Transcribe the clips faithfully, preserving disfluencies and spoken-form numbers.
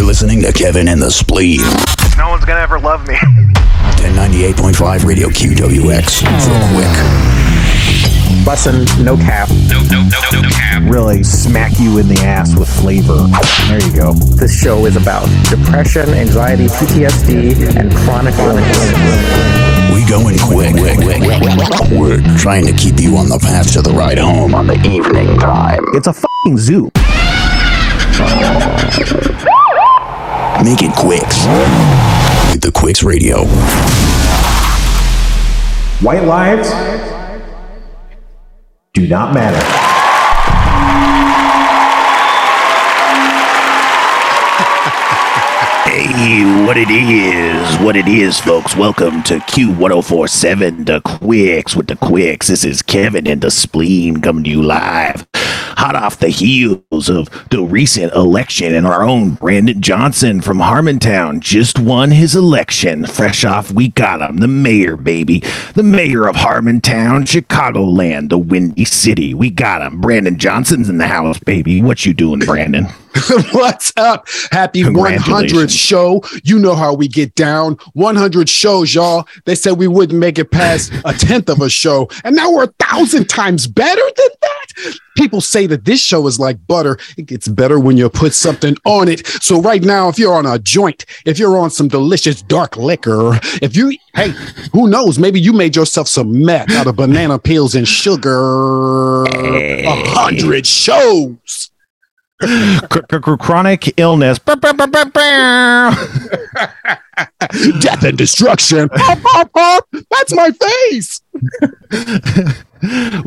You're listening to Kevin and the Spleen. No one's gonna ever love me. ten ninety-eight point five Radio Q W X. Real quick. Bussin', no cap. No, no, no, no cap. Really smack you in the ass with flavor. There you go. This show is about depression, anxiety, P T S D, and chronic illness. We going quick, quick, quick. We're trying to keep you on the path to the ride home on the evening time. It's a fucking zoo. Make it quicks. With the Quicks Radio. White lives do not matter. Hey, what it is, what it is, folks. Welcome to Q ten forty-seven, the Quicks with the Quicks. This is Kevin and the Spleen coming to you live, hot off the heels of the recent election. And our own Brandon Johnson from Harmontown just won his election. Fresh off, we got him. The mayor, baby. The mayor of Harmontown, Chicagoland, the Windy City. We got him. Brandon Johnson's in the house, baby. What you doing, Brandon? What's up? Happy one hundredth show. You know how we get down. one hundred shows, y'all. They said we wouldn't make it past a tenth of a show, and now we're a thousand times better than that. People say that this show is like butter. It gets better when you put something on it. So right now, if you're on a joint, if you're on some delicious dark liquor, if you, hey, who knows? Maybe you made yourself some meth out of banana peels and sugar. one hundred shows. Chronic illness, death and destruction. That's my face.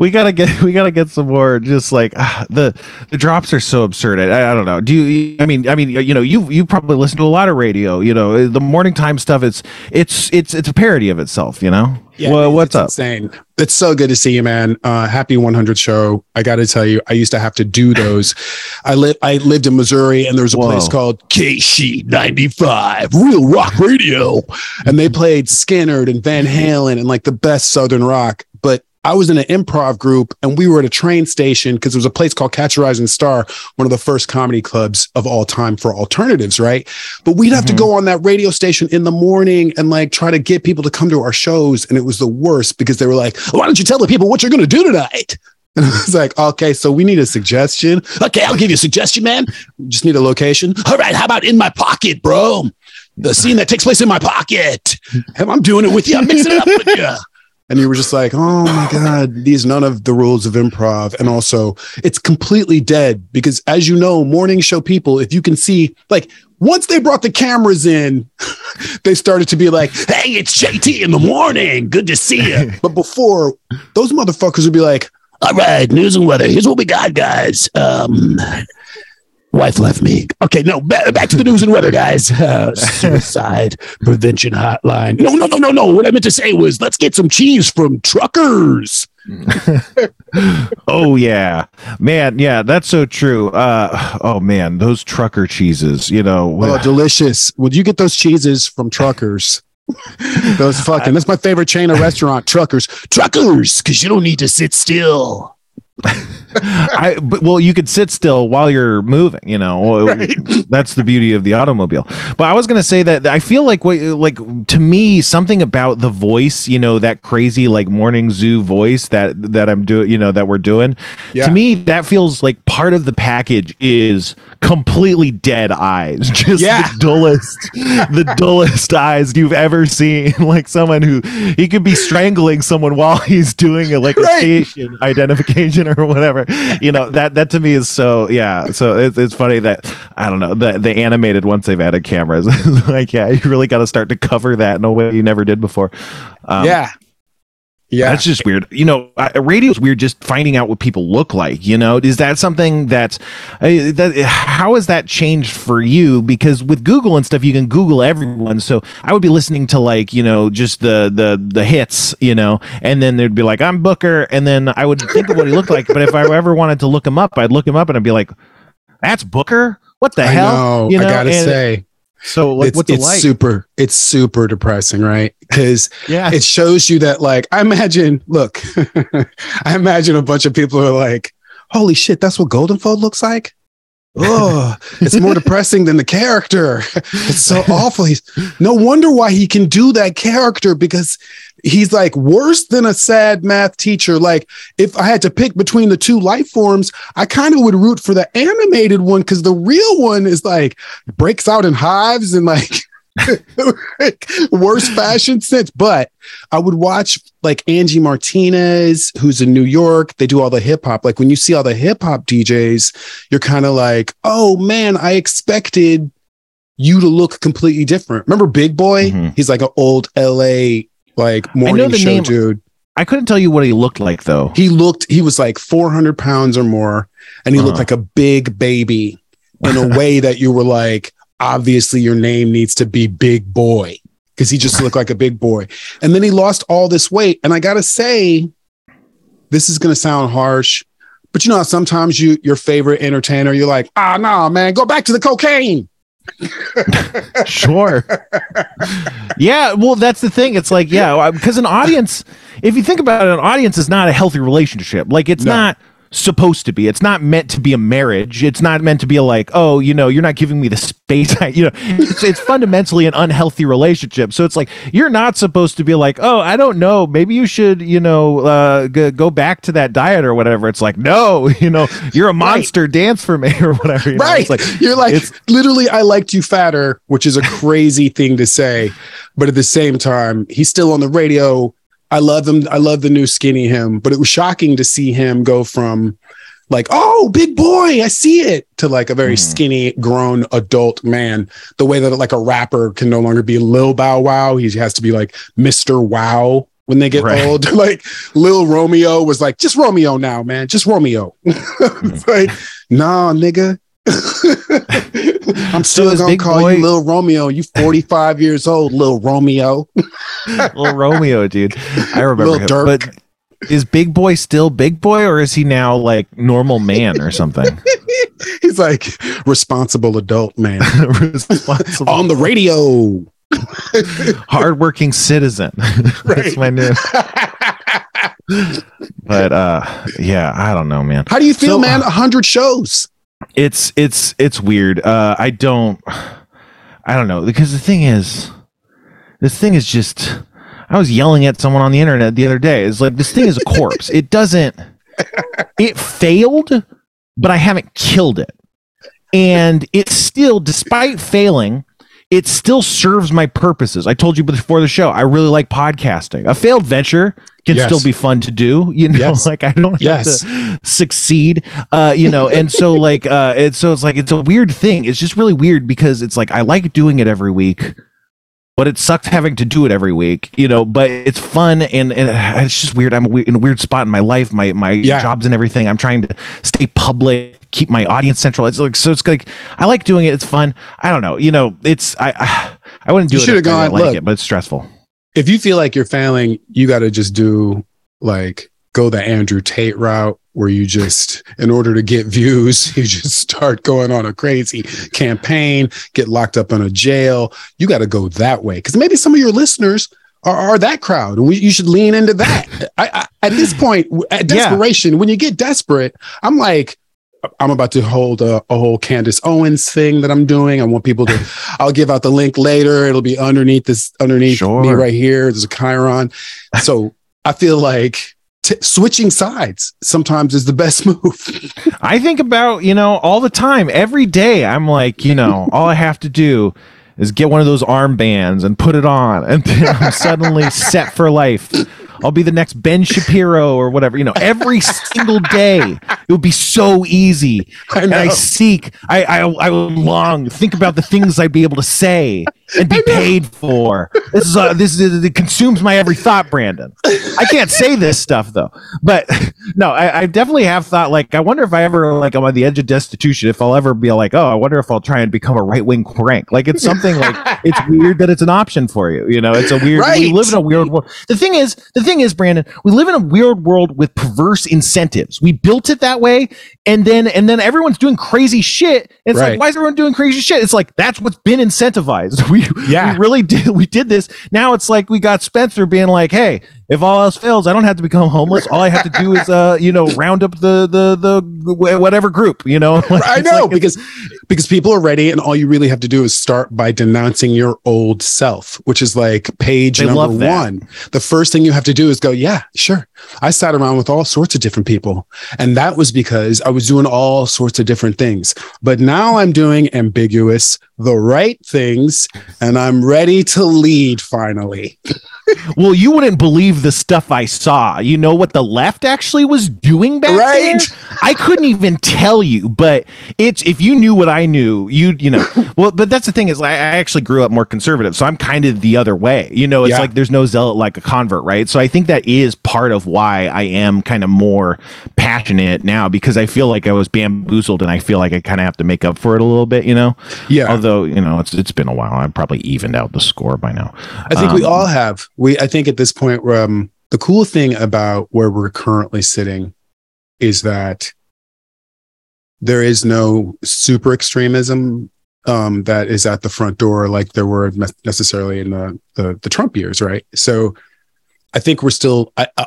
we gotta get we gotta get some more, just like uh, the the drops are so absurd. I, I don't know. Do you I mean I mean you know you you probably listen to a lot of radio, you know, the morning time stuff. It's it's it's it's a parody of itself, you know. Yeah, well, it's, what's it's up? Insane. It's so good to see you, man. Uh, happy one hundredth show. I got to tell you, I used to have to do those. I lived, I lived in Missouri, and there was a Whoa. place called K C ninety-five, Real Rock Radio, and they played Skynyrd and Van Halen and like the best Southern rock. But I was in an improv group, and we were at a train station because there was a place called Catch a Rising Star, one of the first comedy clubs of all time for alternatives, right? But we'd have mm-hmm. to go on that radio station in the morning and like try to get people to come to our shows, and it was the worst because they were like, "Why don't you tell the people what you're going to do tonight?" And I was like, "Okay, so we need a suggestion. Okay, I'll give you a suggestion, man. We just need a location. All right, how about in my pocket, bro? The scene that takes place in my pocket. I'm doing it with you. I'm mixing it up with you." And you were just like, oh my God, these none of the rules of improv. And also, it's completely dead because, as you know, morning show people, if you can see, like, once they brought the cameras in, they started to be like, hey, it's J T in the morning. Good to see you. But before, those motherfuckers would be like, all right, news and weather. Here's what we got, guys. Um... Wife left me. Okay, no, back, back to the news and weather, guys. Uh, suicide prevention hotline. No, no, no, no, no. What I meant to say was, let's get some cheese from truckers. Oh yeah, man. Yeah, that's so true. Uh, oh man, those trucker cheeses. You know, oh, delicious. Would you get those cheeses from truckers? Those fucking. I, that's my favorite chain of restaurant. Truckers, truckers, because you don't need to sit still. I but, well, you could sit still while you're moving, you know, right? That's the beauty of the automobile. But I was going to say that I feel like like to me, something about the voice, you know, that crazy like morning zoo voice that that I'm doing, you know, that we're doing, yeah. To me, that feels like part of the package is completely dead eyes, just yeah. the dullest the dullest eyes you've ever seen. Like someone who he could be strangling someone while he's doing a, like right. a station identification or whatever, you know. That that to me is so, yeah, so it's, it's funny that I don't know, the, the animated, once they've added cameras, like, yeah, you really got to start to cover that in a way you never did before. um, yeah yeah that's just weird, you know. I, radio's weird, just finding out what people look like, you know. Is that something that's uh, that how has that changed for you? Because with Google and stuff, you can Google everyone, so I would be listening to, like, you know, just the the the hits, you know, and then there'd be like, I'm Booker, and then I would think of what he looked like. But if I ever wanted to look him up, I'd look him up and I'd be like, that's Booker, what the I hell know, you know? I gotta and, say So like, it's, what's it it's like? super, it's super depressing, right? Because yeah. it shows you that, like, I imagine, look, I imagine a bunch of people are like, holy shit, that's what Goldenfold looks like. oh, it's more depressing than the character. It's so awful. He's, no wonder why he can do that character, because he's like worse than a sad math teacher. Like if I had to pick between the two life forms, I kind of would root for the animated one, because the real one is like breaks out in hives and like worst fashion sense. But I would watch like Angie Martinez, who's in New York. They do all the hip hop. Like when you see all the hip hop D Js, you're kind of like, oh man, I expected you to look completely different. Remember Big Boy? Mm-hmm. He's like an old L A like morning show name. Dude. I couldn't tell you what he looked like though. He looked, he was like four hundred pounds or more, and he uh-huh. looked like a big baby in a way that you were like, obviously your name needs to be Big Boy, because he just looked like a big boy. And then he lost all this weight. And I got to say, this is going to sound harsh, but you know, sometimes you, your favorite entertainer, you're like, ah, nah, man, go back to the cocaine. Sure. Yeah. Well, that's the thing. It's like, yeah, because an audience, if you think about it, an audience is not a healthy relationship. Like it's no. not supposed to be. It's not meant to be a marriage. It's not meant to be like, oh, you know, you're not giving me the space. I, you know, it's, it's fundamentally an unhealthy relationship. So it's like, you're not supposed to be like, oh, I don't know, maybe you should, you know, uh, g- go back to that diet or whatever. It's like, no, you know, you're a monster. Right. Dance for me or whatever. You know? Right. It's like, you're like, it's, literally, I liked you fatter, which is a crazy thing to say. But at the same time, he's still on the radio. I love him. I love the new skinny him, but it was shocking to see him go from like, oh, big boy, I see it, to like a very mm. skinny, grown adult man. The way that like a rapper can no longer be Lil Bow Wow. He has to be like Mister Wow when they get right. old. Like Lil Romeo was like, just Romeo now, man. Just Romeo. It's like, nah, nigga. I'm still so gonna call boy- you Lil Romeo. You forty-five years old, Lil Romeo. Lil Romeo, dude. I remember him. But is Big Boy still Big Boy, or is he now like normal man or something? He's like responsible adult man. Responsible. On the radio. Hardworking citizen. That's right. My name. But uh, yeah, I don't know, man. How do you feel, so, man? A hundred shows. It's it's it's weird. Uh, I don't I don't know, because the thing is, this thing is just, I was yelling at someone on the internet the other day. It's like, this thing is a corpse. It doesn't, it failed, but I haven't killed it. And it's still, despite failing, it still serves my purposes. I told you before the show, I really like podcasting. A failed venture can yes. still be fun to do, you know, yes. like I don't yes. have to succeed, uh, you know, and so like, uh, and so it's like, it's a weird thing. It's just really weird, because it's like, I like doing it every week, but it sucks having to do it every week, you know, but it's fun. And, and it's just weird. I'm in a weird spot in my life, my, my yeah. jobs and everything. I'm trying to stay public, keep my audience central. It's like, so it's like, I like doing it. It's fun. I don't know. You know, it's, I, I, I wouldn't do you it. If gone, I like look, it, but it's stressful. If you feel like you're failing, you got to just do like, go the Andrew Tate route, where you just, in order to get views, you just start going on a crazy campaign, get locked up in a jail. You got to go that way. Cause maybe some of your listeners are, are that crowd. We, you should lean into that. I, I, at this point, at desperation, yeah. when you get desperate, I'm like, I'm about to hold a, a whole Candace Owens thing that I'm doing. I want people to, I'll give out the link later. It'll be underneath this, underneath sure. me right here. There's a Chiron. So I feel like t- switching sides sometimes is the best move. I think about, you know, all the time, every day. I'm like, you know, all I have to do is get one of those armbands and put it on, and then I'm suddenly set for life. I'll be the next Ben Shapiro or whatever, you know, every single day. It would be so easy. I and I seek, I, I, I long think about the things I'd be able to say and be paid for. This is, uh, this is, it consumes my every thought, Brandon. I can't say this stuff though, but no, I, I definitely have thought, like, I wonder if I ever, like, I'm on the edge of destitution, if I'll ever be like, oh, I wonder if I'll try and become a right wing crank. Like it's something like, it's weird that it's an option for you. You know, it's a weird, right. we live in a weird world. The thing is, the thing is, Brandon, we live in a weird world with perverse incentives. We built it that way, and then and then everyone's doing crazy shit. It's right. like, why is everyone doing crazy shit? It's like, that's what's been incentivized. we, yeah. we really did. We did this. Now it's like we got Spencer being like, hey, if all else fails, I don't have to become homeless. All I have to do is, uh, you know, round up the the the whatever group, you know. Like, I know, like, because because people are ready, and all you really have to do is start by denouncing your old self, which is like page number one. The first thing you have to do is go, yeah, sure. I sat around with all sorts of different people, and that was because I was doing all sorts of different things. But now I'm doing ambiguous, the right things, and I'm ready to lead finally. Well, you wouldn't believe the stuff I saw. You know what the left actually was doing back right? there? I couldn't even tell you, but it's if you knew what I knew, you you know. Well, but that's the thing is, I actually grew up more conservative, so I'm kind of the other way. You know, it's yeah. like there's no zealot like a convert, right? So I think that is part of why I am kind of more passionate now, because I feel like I was bamboozled, and I feel like I kind of have to make up for it a little bit, you know. Yeah. Although you know, it's it's been a while. I've probably evened out the score by now. I think um, we all have. We, I think at this point, um, the cool thing about where we're currently sitting is that there is no super extremism um, that is at the front door like there were necessarily in the, the, the Trump years, right? So I think we're still, I, I,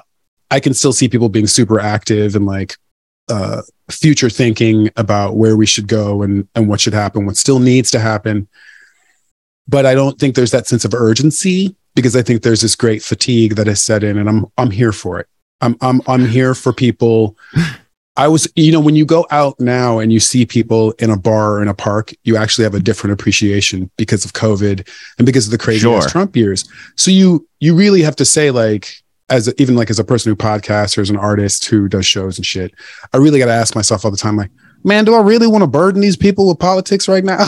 I can still see people being super active and like uh, future thinking about where we should go and, and what should happen, what still needs to happen. But I don't think there's that sense of urgency, because I think there's this great fatigue that has set in, and I'm I'm here for it. I'm I'm I'm here for people. I was, you know, when you go out now and you see people in a bar or in a park, you actually have a different appreciation because of COVID and because of the crazy sure. Trump years. So you you really have to say, like, as a, even like as a person who podcasts or as an artist who does shows and shit, I really got to ask myself all the time, like, man, do I really want to burden these people with politics right now?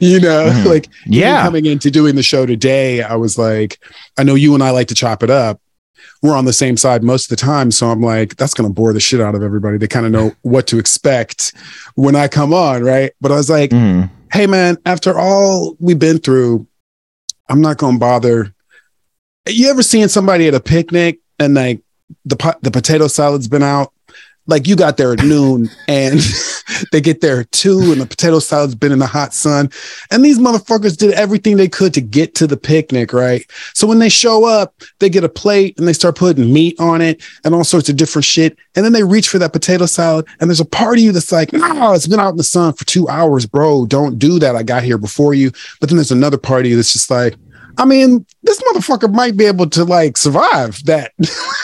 you know, mm. like yeah. coming into doing the show today, I was like, I know you and I like to chop it up. We're on the same side most of the time. So I'm like, that's going to bore the shit out of everybody. They kind of know what to expect when I come on. Right. But I was like, mm. hey, man, after all we've been through, I'm not going to bother. You ever seen somebody at a picnic and like the po- the potato salad's been out? Like you got there at noon and they get there at two and the potato salad's been in the hot sun, and these motherfuckers did everything they could to get to the picnic. Right. So when they show up, they get a plate and they start putting meat on it and all sorts of different shit. And then they reach for that potato salad, and there's a part of you that's like, no, it's been out in the sun for two hours, bro. Don't do that. I got here before you. But then there's another part of you that's just like, I mean, this motherfucker might be able to like survive that.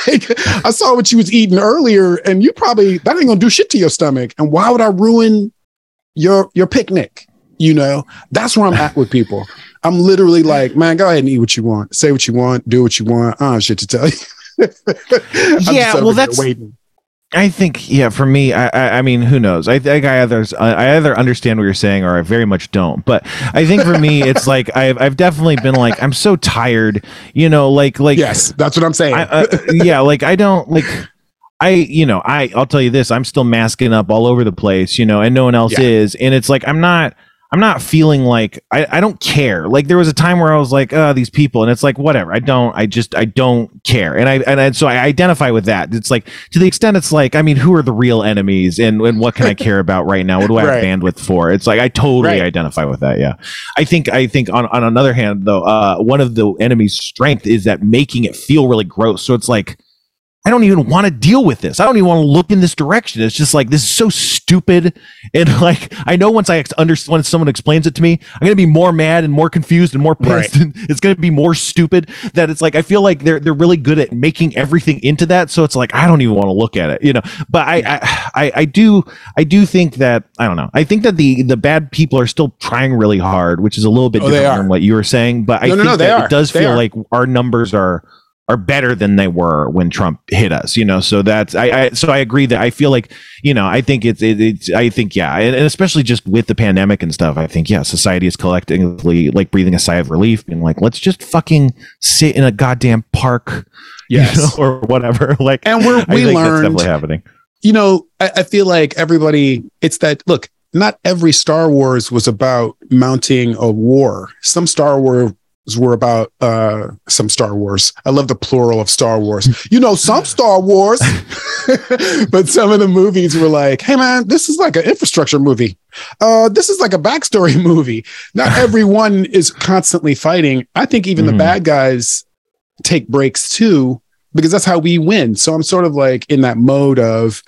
Like, I saw what you was eating earlier, and you probably that ain't gonna do shit to your stomach. And why would I ruin your your picnic? You know, that's where I'm at with people. I'm literally like, man, go ahead and eat what you want, say what you want, do what you want. I don't have shit to tell you. Yeah, well, that's. Waiting. I think, yeah, for me, I, I, I mean, who knows? I think I either, I either understand what you're saying or I very much don't. But I think for me, it's like I've, I've definitely been like, I'm so tired, you know, like, like, yes, that's what I'm saying. I, uh, yeah, like I don't like. I, you know, I, I'll tell you this, I'm still masking up all over the place, you know, and no one else yeah. is, and it's like I'm not. I'm not feeling like I, I don't care. Like there was a time where I was like, oh, these people. And it's like, whatever. I don't I just I don't care. And I and I, so I identify with that. It's like to the extent it's like, I mean, who are the real enemies and, and what can I care about right now? What do I right. have bandwidth for? It's like I totally right. identify with that. Yeah, I think I think on, on another hand, though, uh, one of the enemy's strength is that making it feel really gross. So it's like, I don't even want to deal with this. I don't even want to look in this direction. It's just like, this is so stupid. And like, I know once I understand, once someone explains it to me, I'm going to be more mad and more confused and more pissed. Right. And it's going to be more stupid that it's like, I feel like they're, they're really good at making everything into that. So it's like, I don't even want to look at it, you know, but I, I, I, I do, I do think that, I don't know. I think that the, the bad people are still trying really hard, which is a little bit oh, different than what you were saying, but no, I no, think no, that it does they feel are. like our numbers are, are better than they were when Trump hit us, you know? So that's, I, I so I agree that I feel like, you know, I think it's, it, it's, I think, yeah. And, and especially just with the pandemic and stuff, I think, yeah, society is collectively like breathing a sigh of relief and like, let's just fucking sit in a goddamn park yes. you know, or whatever. Like, and we're, we learned, that's definitely happening. You know, I, I feel like everybody, it's that, look, not every Star Wars was about mounting a war. Some Star Wars were about uh, some Star Wars. I love the plural of Star Wars. You know, some Star Wars, but some of the movies were like, hey, man, this is like an infrastructure movie. Uh, this is like a backstory movie. Not everyone is constantly fighting. I think even mm-hmm. the bad guys take breaks, too, because that's how we win. So I'm sort of like in that mode of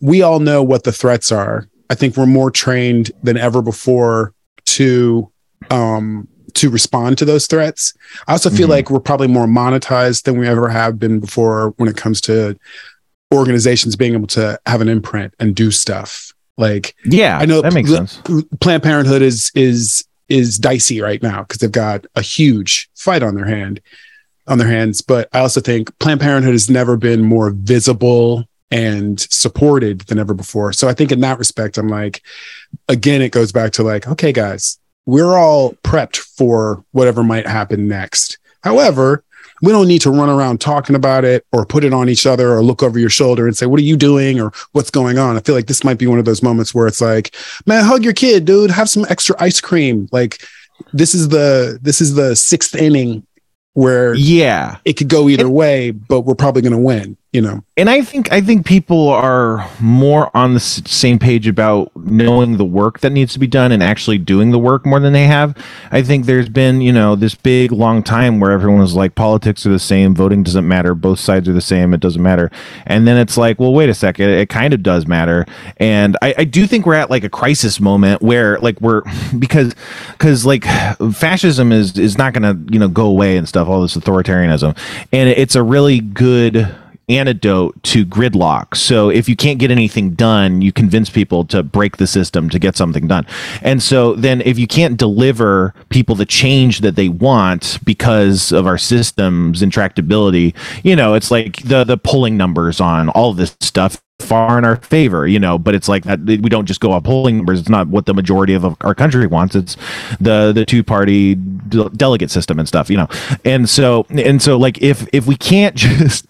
we all know what the threats are. I think we're more trained than ever before to um, to respond to those threats. I also feel mm-hmm. like we're probably more monetized than we ever have been before when it comes to organizations being able to have an imprint and do stuff. Like, yeah, I know that makes pl- sense. Planned Parenthood is is is dicey right now because they've got a huge fight on their hand on their hands. But I also think Planned Parenthood has never been more visible and supported than ever before. So I think in that respect, I'm like, again, it goes back to like, okay, guys, we're all prepped for whatever might happen next. However, we don't need to run around talking about it or put it on each other or look over your shoulder and say, what are you doing? Or what's going on? I feel like this might be one of those moments where it's like, man, hug your kid, dude, have some extra ice cream. Like this is the, this is the sixth inning where yeah, it could go either it, way, but we're probably going to win, you know? And I think, I think people are more on the same page about knowing the work that needs to be done and actually doing the work more than they have. I think there's been, you know, this big long time where everyone was like, politics are the same, voting doesn't matter, both sides are the same, it doesn't matter. And then it's like, well, wait a second, it, it kind of does matter. And I, I do think we're at like a crisis moment where like we're, because, because like fascism is, is not going to, you know, go away and stuff, all this authoritarianism. And it, it's a really good antidote to gridlock. So if you can't get anything done, you convince people to break the system to get something done. And so then if you can't deliver people the change that they want because of our system's intractability, you know, it's like the the polling numbers on all this stuff far in our favor, you know, but it's like that we don't just go on polling numbers. It's not what the majority of our country wants. It's the the two-party de- delegate system and stuff, you know. And so and so like if if we can't just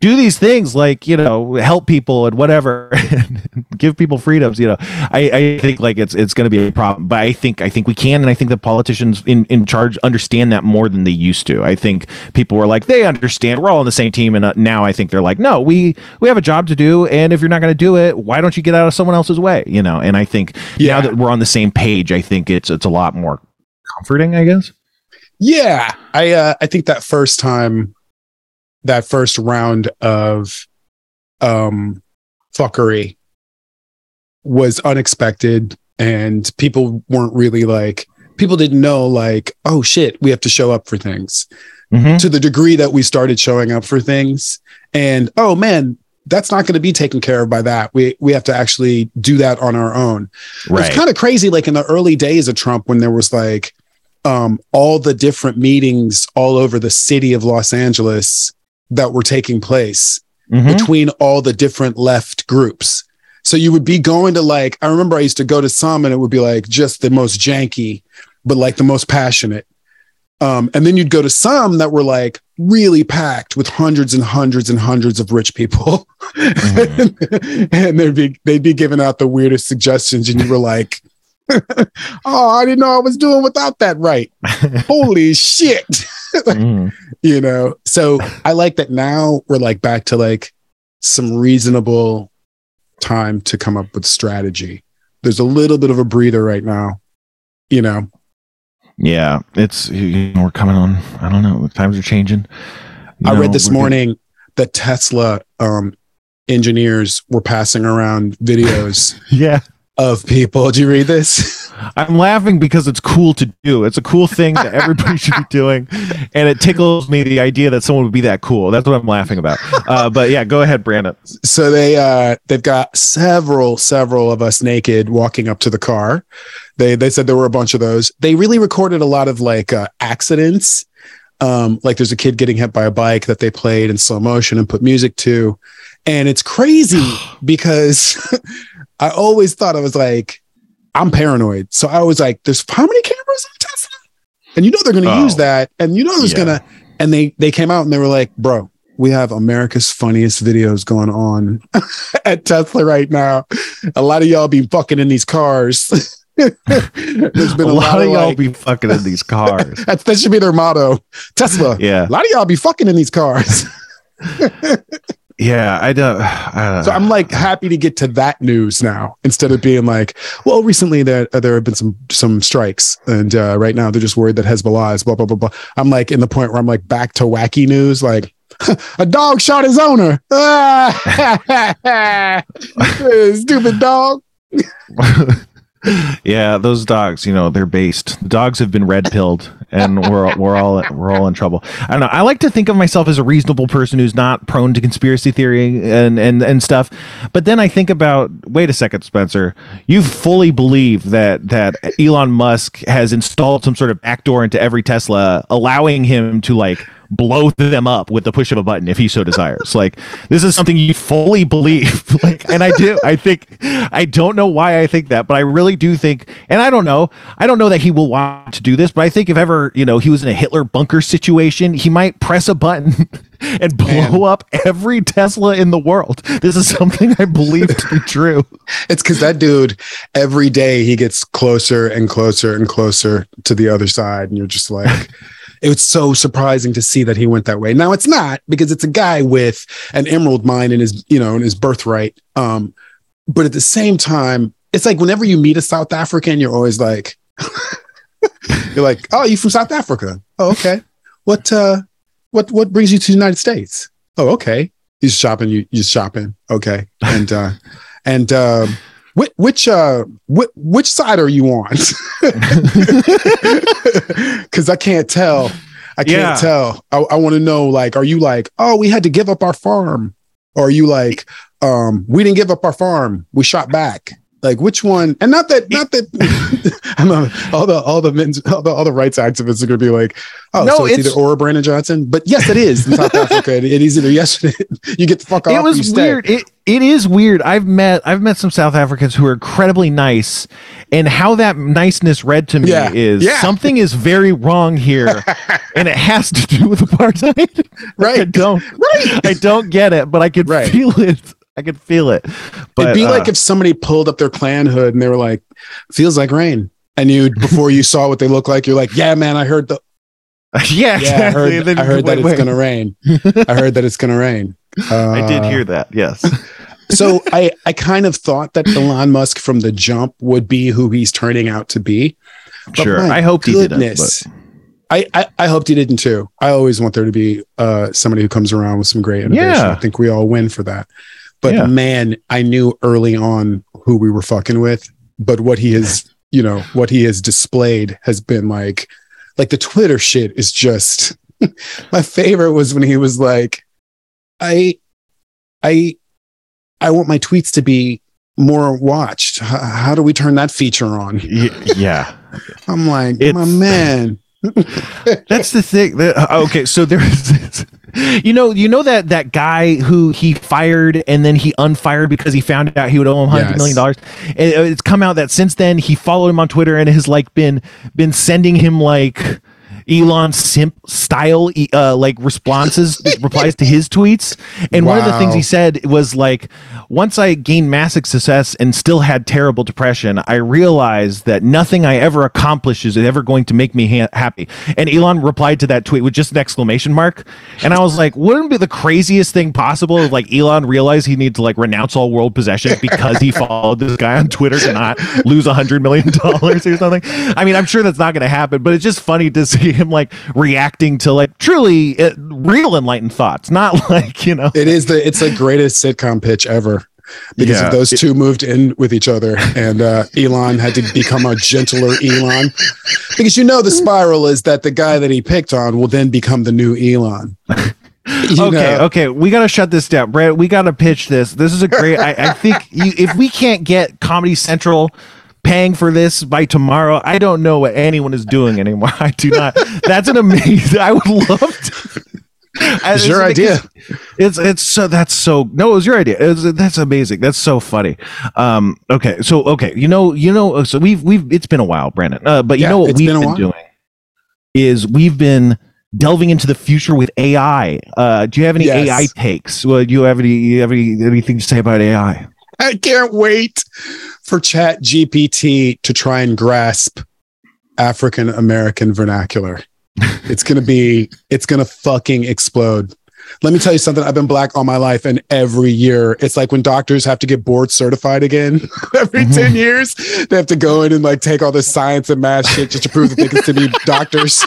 do these things, like, you know, help people and whatever, and give people freedoms, you know, I, I think like it's it's going to be a problem. But I think I think we can, and I think the politicians in, in charge understand that more than they used to. I think people were like, they understand, we're all on the same team, and now I think they're like, no, we we have a job to do, and if you're not going to do it, why don't you get out of someone else's way, you know? And I think yeah. now that we're on the same page, I think it's it's a lot more comforting, I guess. Yeah, I uh, I think that first time. That first round of um, fuckery was unexpected, and people weren't really like, people didn't know like, oh shit, we have to show up for things mm-hmm. to the degree that we started showing up for things. And oh man, that's not going to be taken care of by that. We we have to actually do that on our own. Right. It's kind of crazy. Like in the early days of Trump, when there was like um, all the different meetings all over the city of Los Angeles that were taking place mm-hmm. between all the different left groups. So you would be going to like, I remember I used to go to some and it would be like just the most janky, but like the most passionate. Um, and then you'd go to some that were like really packed with hundreds and hundreds and hundreds of rich people. Mm-hmm. and they'd be, they'd be giving out the weirdest suggestions. And you were like, oh, I didn't know I was doing without that. Right. Holy shit. like, mm. You know, so I like that now we're like back to like some reasonable time to come up with strategy. There's a little bit of a breather right now, you know? Yeah. It's, you know, we're coming on. I don't know. Times are changing. You I know, read this morning getting- that Tesla um, engineers were passing around videos. yeah. Of people. Did you read this? I'm laughing because it's cool to do. It's a cool thing that everybody should be doing, and it tickles me the idea that someone would be that cool. That's what I'm laughing about. Uh, but yeah, go ahead, Brandon. So they uh, they've got several several of us naked walking up to the car. They they said there were a bunch of those. They really recorded a lot of like uh, accidents. Um, like there's a kid getting hit by a bike that they played in slow motion and put music to, and it's crazy because. I always thought I was like, I'm paranoid. So I was like, there's how many cameras on Tesla? And you know, they're going to oh, use that. And you know, there's yeah. going to, and they, they came out and they were like, bro, we have America's funniest videos going on at Tesla right now. A lot of y'all be fucking in these cars. There's been a, a lot, lot of y'all like, be fucking in these cars. That, that should be their motto. Tesla. Yeah. A lot of y'all be fucking in these cars. Yeah, I don't, I don't. So I'm like happy to get to that news now instead of being like, well, recently there there have been some some strikes, and uh, right now they're just worried that Hezbollah is blah blah blah blah. I'm like in the point where I'm like back to wacky news, like a dog shot his owner. Stupid dog. Yeah, those dogs, you know, they're based. The dogs have been red pilled, and we're we're all we're all in trouble. I don't know. I like to think of myself as a reasonable person who's not prone to conspiracy theory and and and stuff. But then I think about, wait a second, Spencer, you fully believe that that Elon Musk has installed some sort of backdoor into every Tesla, allowing him to like blow them up with the push of a button if he so desires. Like, this is something you fully believe. Like, and I do. I think, I don't know why I think that, but I really do think, and I don't know, I don't know that he will want to do this, but I think if ever, you know, he was in a Hitler bunker situation, he might press a button and blow Man. up every Tesla in the world. This is something I believe to be true. It's because that dude, every day he gets closer and closer and closer to the other side, and you're just like, it's so surprising to see that he went that way. Now it's not, because it's a guy with an emerald mine in his, you know, in his birthright. Um, but at the same time, it's like whenever you meet a South African, you're always like, you're like, oh, you from South Africa? Oh, okay. What, uh, what, what brings you to the United States? Oh, okay. He's shopping. You, you're shopping. Okay. And, uh, and, um, uh, Which which uh which, which side are you on? Because I can't tell. I can't yeah. tell. I, I want to know. Like, are you like, oh, we had to give up our farm, or are you like, um, we didn't give up our farm, we shot back? Like, which one? And not that, not that. I'm a, all the all the men's all the, all the rights activists are going to be like, oh, no, so it's, it's either or Brandon Johnson. But yes, it is in South Africa. It, it is either yes, you get the fuck off. It was weird. It, It is weird. I've met I've met some South Africans who are incredibly nice, and how that niceness read to me yeah. is yeah. something is very wrong here, and it has to do with apartheid. Right? I don't. Right. I don't get it, but I could right. feel it. I could feel it. But, It'd be uh, like if somebody pulled up their Klan hood and they were like, "Feels like rain," and you before you saw what they look like, you're like, "Yeah, man, I heard the." Yeah, yeah, I heard, I heard that it's gonna rain. I heard that it's gonna rain. Uh, I did hear that. Yes. So I, I kind of thought that Elon Musk from the jump would be who he's turning out to be. But sure. I hoped goodness, he didn't. I, I, I hoped he didn't too. I always want there to be uh, somebody who comes around with some great innovation. Yeah. I think we all win for that. But yeah. man, I knew early on who we were fucking with. But what he has, you know, what he has displayed has been like, like the Twitter shit is just, my favorite was when he was like, I, I, I want my tweets to be more watched. H- how do we turn that feature on? Yeah. I'm like, it's, my man. That's the thing. That, okay. So there's this, you know, you know, that, that guy who he fired and then he unfired because he found out he would owe him hundred yes. million dollars. And it's come out that since then he followed him on Twitter and has like been, been sending him like, Elon simp style uh, like responses replies to his tweets, and wow. one of the things he said was like, once I gained massive success and still had terrible depression, I realized that nothing I ever accomplish is ever going to make me ha- happy. And Elon replied to that tweet with just an exclamation mark, and I was like, wouldn't it be the craziest thing possible if like Elon realized he needs to like renounce all world possessions because he followed this guy on Twitter to not lose a hundred million dollars or something? I mean, I'm sure that's not going to happen, but it's just funny to see him like reacting to like truly uh, real enlightened thoughts, not like, you know, it is the it's the greatest sitcom pitch ever, because yeah, if those it, two moved in with each other and uh Elon had to become a gentler Elon, because you know the spiral is that the guy that he picked on will then become the new Elon. You okay, know. okay, we gotta shut this down, Brad. We gotta pitch this. This is a great. I, I think you, if we can't get Comedy Central paying for this by tomorrow, I don't know what anyone is doing anymore. I do not. That's an amazing. I would love to. It's your idea. It's it's so that's so no. It was your idea. It was, that's amazing. That's so funny. Um. Okay. So okay. You know. You know. So we've we've. It's been a while, Brandon. Uh. But you yeah, know what we've been, been doing is we've been delving into the future with A I. Uh. Do you have any yes. A I takes? Well, do you have any? You have any, anything to say about A I? I can't wait for Chat G P T to try and grasp African American vernacular. It's going to be, it's going to fucking explode. Let me tell you something. I've been black all my life, and every year it's like when doctors have to get board certified again every mm-hmm. ten years, they have to go in and like take all this science and math shit just to prove that they can still be doctors.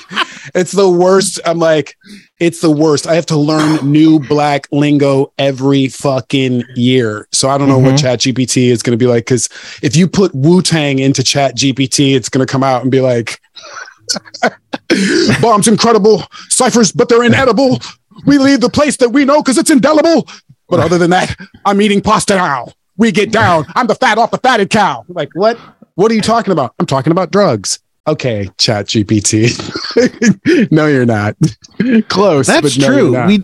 It's the worst. I'm like, it's the worst. I have to learn new black lingo every fucking year. So I don't know mm-hmm. what Chat G P T is going to be like, because if you put Wu-Tang into Chat G P T, it's going to come out and be like, bombs incredible, ciphers, but they're inedible. We leave the place that we know because it's indelible. But other than that, I'm eating pasta now. We get down. I'm the fat off the fatted cow. Like, what? What are you talking about? I'm talking about drugs. Okay, Chat G P T. No, you're not. Close. That's but no, true. You're not. We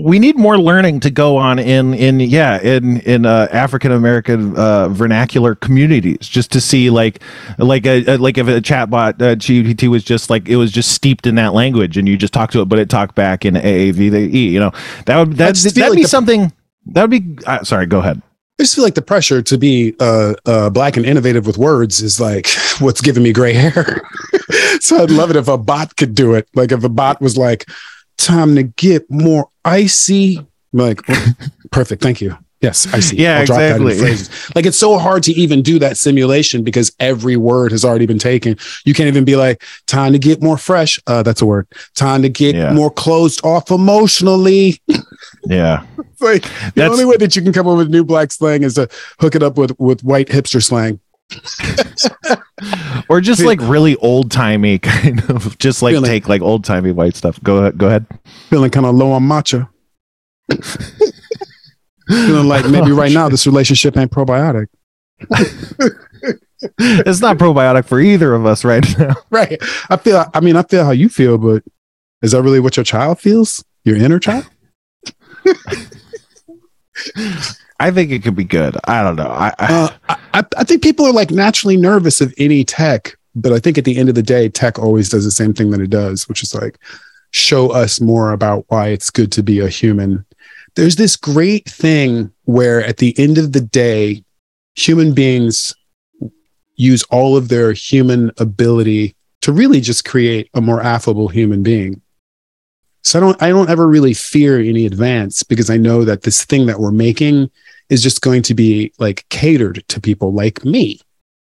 we need more learning to go on in in yeah in in uh, African American uh, vernacular communities, just to see like like a, like if a chatbot uh, G P T was just like, it was just steeped in that language and you just talk to it, but it talked back in A A V E. You know, that would that that'd like be the, something that would be. Uh, sorry, go ahead. I just feel like the pressure to be uh, uh, black and innovative with words is like what's giving me gray hair. So I'd love it if a bot could do it. Like if a bot was like, time to get more icy. I'm like, oh, perfect. Thank you. Yes, I see. Yeah, I'll drop exactly. That in like, it's so hard to even do that simulation because every word has already been taken. You can't even be like, time to get more fresh. Uh, that's a word. Time to get yeah. more closed off emotionally. Yeah. It's like the that's, only way that you can come up with new black slang is to hook it up with, with white hipster slang. Or just like really old timey kind of just like feeling, take like old timey white stuff. Go ahead. Go ahead. Feeling kind of low on matcha. Feeling like maybe right now this relationship ain't probiotic. It's not probiotic for either of us right now. Right. I feel, I mean, I feel how you feel, but is that really what your child feels? Your inner child? I think it could be good. I don't know. I I, uh, I I think people are like naturally nervous of any tech, but I think at the end of the day, tech always does the same thing that it does, which is like show us more about why it's good to be a human. There's this great thing where at the end of the day, human beings use all of their human ability to really just create a more affable human being. So I don't, I don't ever really fear any advance because I know that this thing that we're making is just going to be like catered to people like me.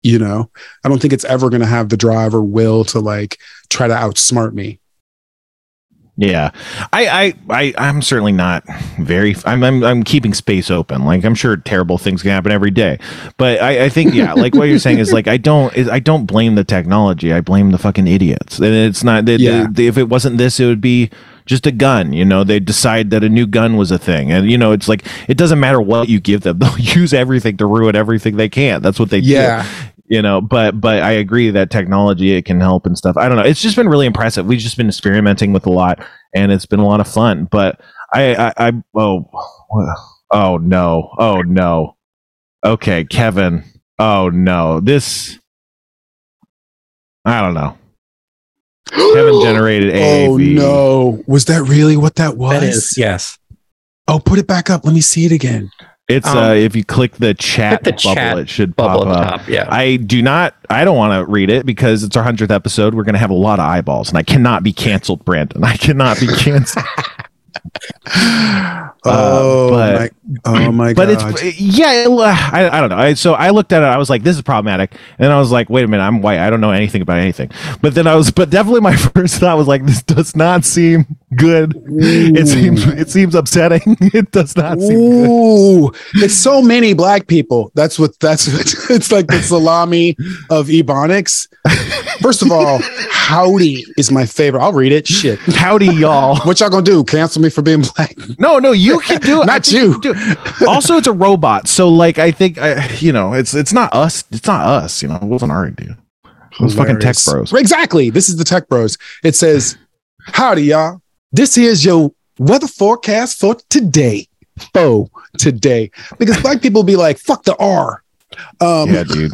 You know, I don't think it's ever going to have the drive or will to like try to outsmart me. Yeah, I, I, I, I'm certainly not very, I'm, I'm, I'm keeping space open. Like, I'm sure terrible things can happen every day, but I, I think, yeah, like what you're saying is like, I don't, I don't blame the technology. I blame the fucking idiots. And it's not that yeah. if it wasn't this, it would be just a gun. You know, they decide that a new gun was a thing, and you know, it's like, it doesn't matter what you give them. They'll use everything to ruin everything they can. That's what they yeah. do. You know, but but I agree that technology, it can help and stuff. I don't know. It's just been really impressive. We've just been experimenting with a lot, and it's been a lot of fun. But I, I, I oh, oh no, oh no. Okay, Kevin. Oh no, this. I don't know. Kevin generated A A V. Oh no, was that really what that was? That is, yes. Oh, put it back up. Let me see it again. It's um, uh, if you click the chat click the bubble, chat it should bubble pop up. Top, yeah. I do not. I don't want to read it because it's our hundredth episode. We're going to have a lot of eyeballs, and I cannot be canceled, Brandon. I cannot be canceled. uh, oh, but, my, oh my! But God. But it's yeah. It, I I don't know. I, so I looked at it. I was like, this is problematic. And then I was like, wait a minute. I'm white. I don't know anything about anything. But then I was. But definitely, my first thought was like, this does not seem good. Ooh. It seems it seems upsetting. It does not seem Ooh. Good. It's so many black people. That's what that's what, it's like the salami of Ebonics. First of all, howdy is my favorite. I'll read it. Shit. Howdy, y'all. What y'all gonna do? Cancel me for being black? No, no, you can do it. Not you. you also, it's a robot. So like I think I, you know, it's it's not us. It's not us, you know. It wasn't our idea. Those fucking tech bros. Exactly. This is the tech bros. It says, howdy, y'all. This here's your weather forecast for today. For today. Because black people be like, fuck the R. Um, yeah, dude.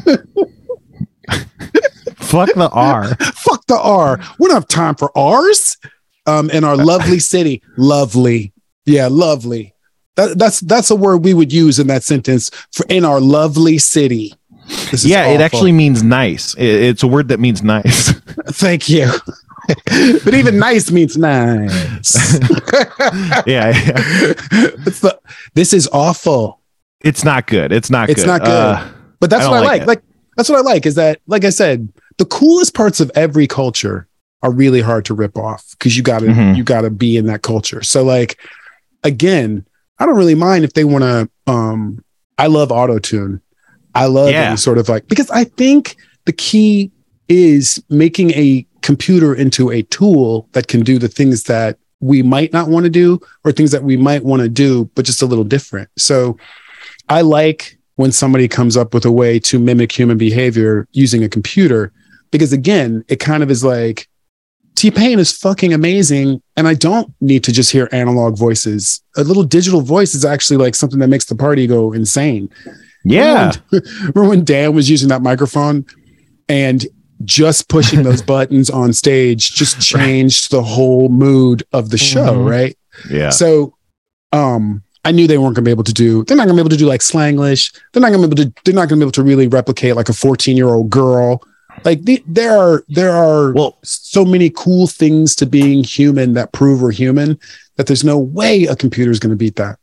Fuck the R. Fuck the R. We don't have time for R's um, in our lovely city. Lovely. Yeah, lovely. That, that's that's a word we would use in that sentence for in our lovely city. This is yeah, awful. It actually means nice. It, it's a word that means nice. Thank you. But even nice means nice. yeah, yeah. It's the, this is awful. It's not good. It's not it's good. It's not good. Uh, but that's I what I like. Like, like that's what I like is that, like I said, the coolest parts of every culture are really hard to rip off because you gotta mm-hmm. you gotta be in that culture. So like again, I don't really mind if they want to. Um, I love autotune. I love yeah. any sort of like, because I think the key is making a computer into a tool that can do the things that we might not want to do or things that we might want to do, but just a little different. So I like when somebody comes up with a way to mimic human behavior using a computer, because again, it kind of is like T-Pain is fucking amazing. And I don't need to just hear analog voices. A little digital voice is actually like something that makes the party go insane. Yeah. Remember when, remember when Dan was using that microphone and just pushing those buttons on stage just changed the whole mood of the show, mm-hmm. right? Yeah. So um, I knew they weren't going to be able to do, they're not going to be able to do like Slanglish. They're not going to be able to, they're not going to be able to really replicate like a fourteen-year-old girl. Like the, there are, there are well, so many cool things to being human that prove we're human that there's no way a computer is going to beat that.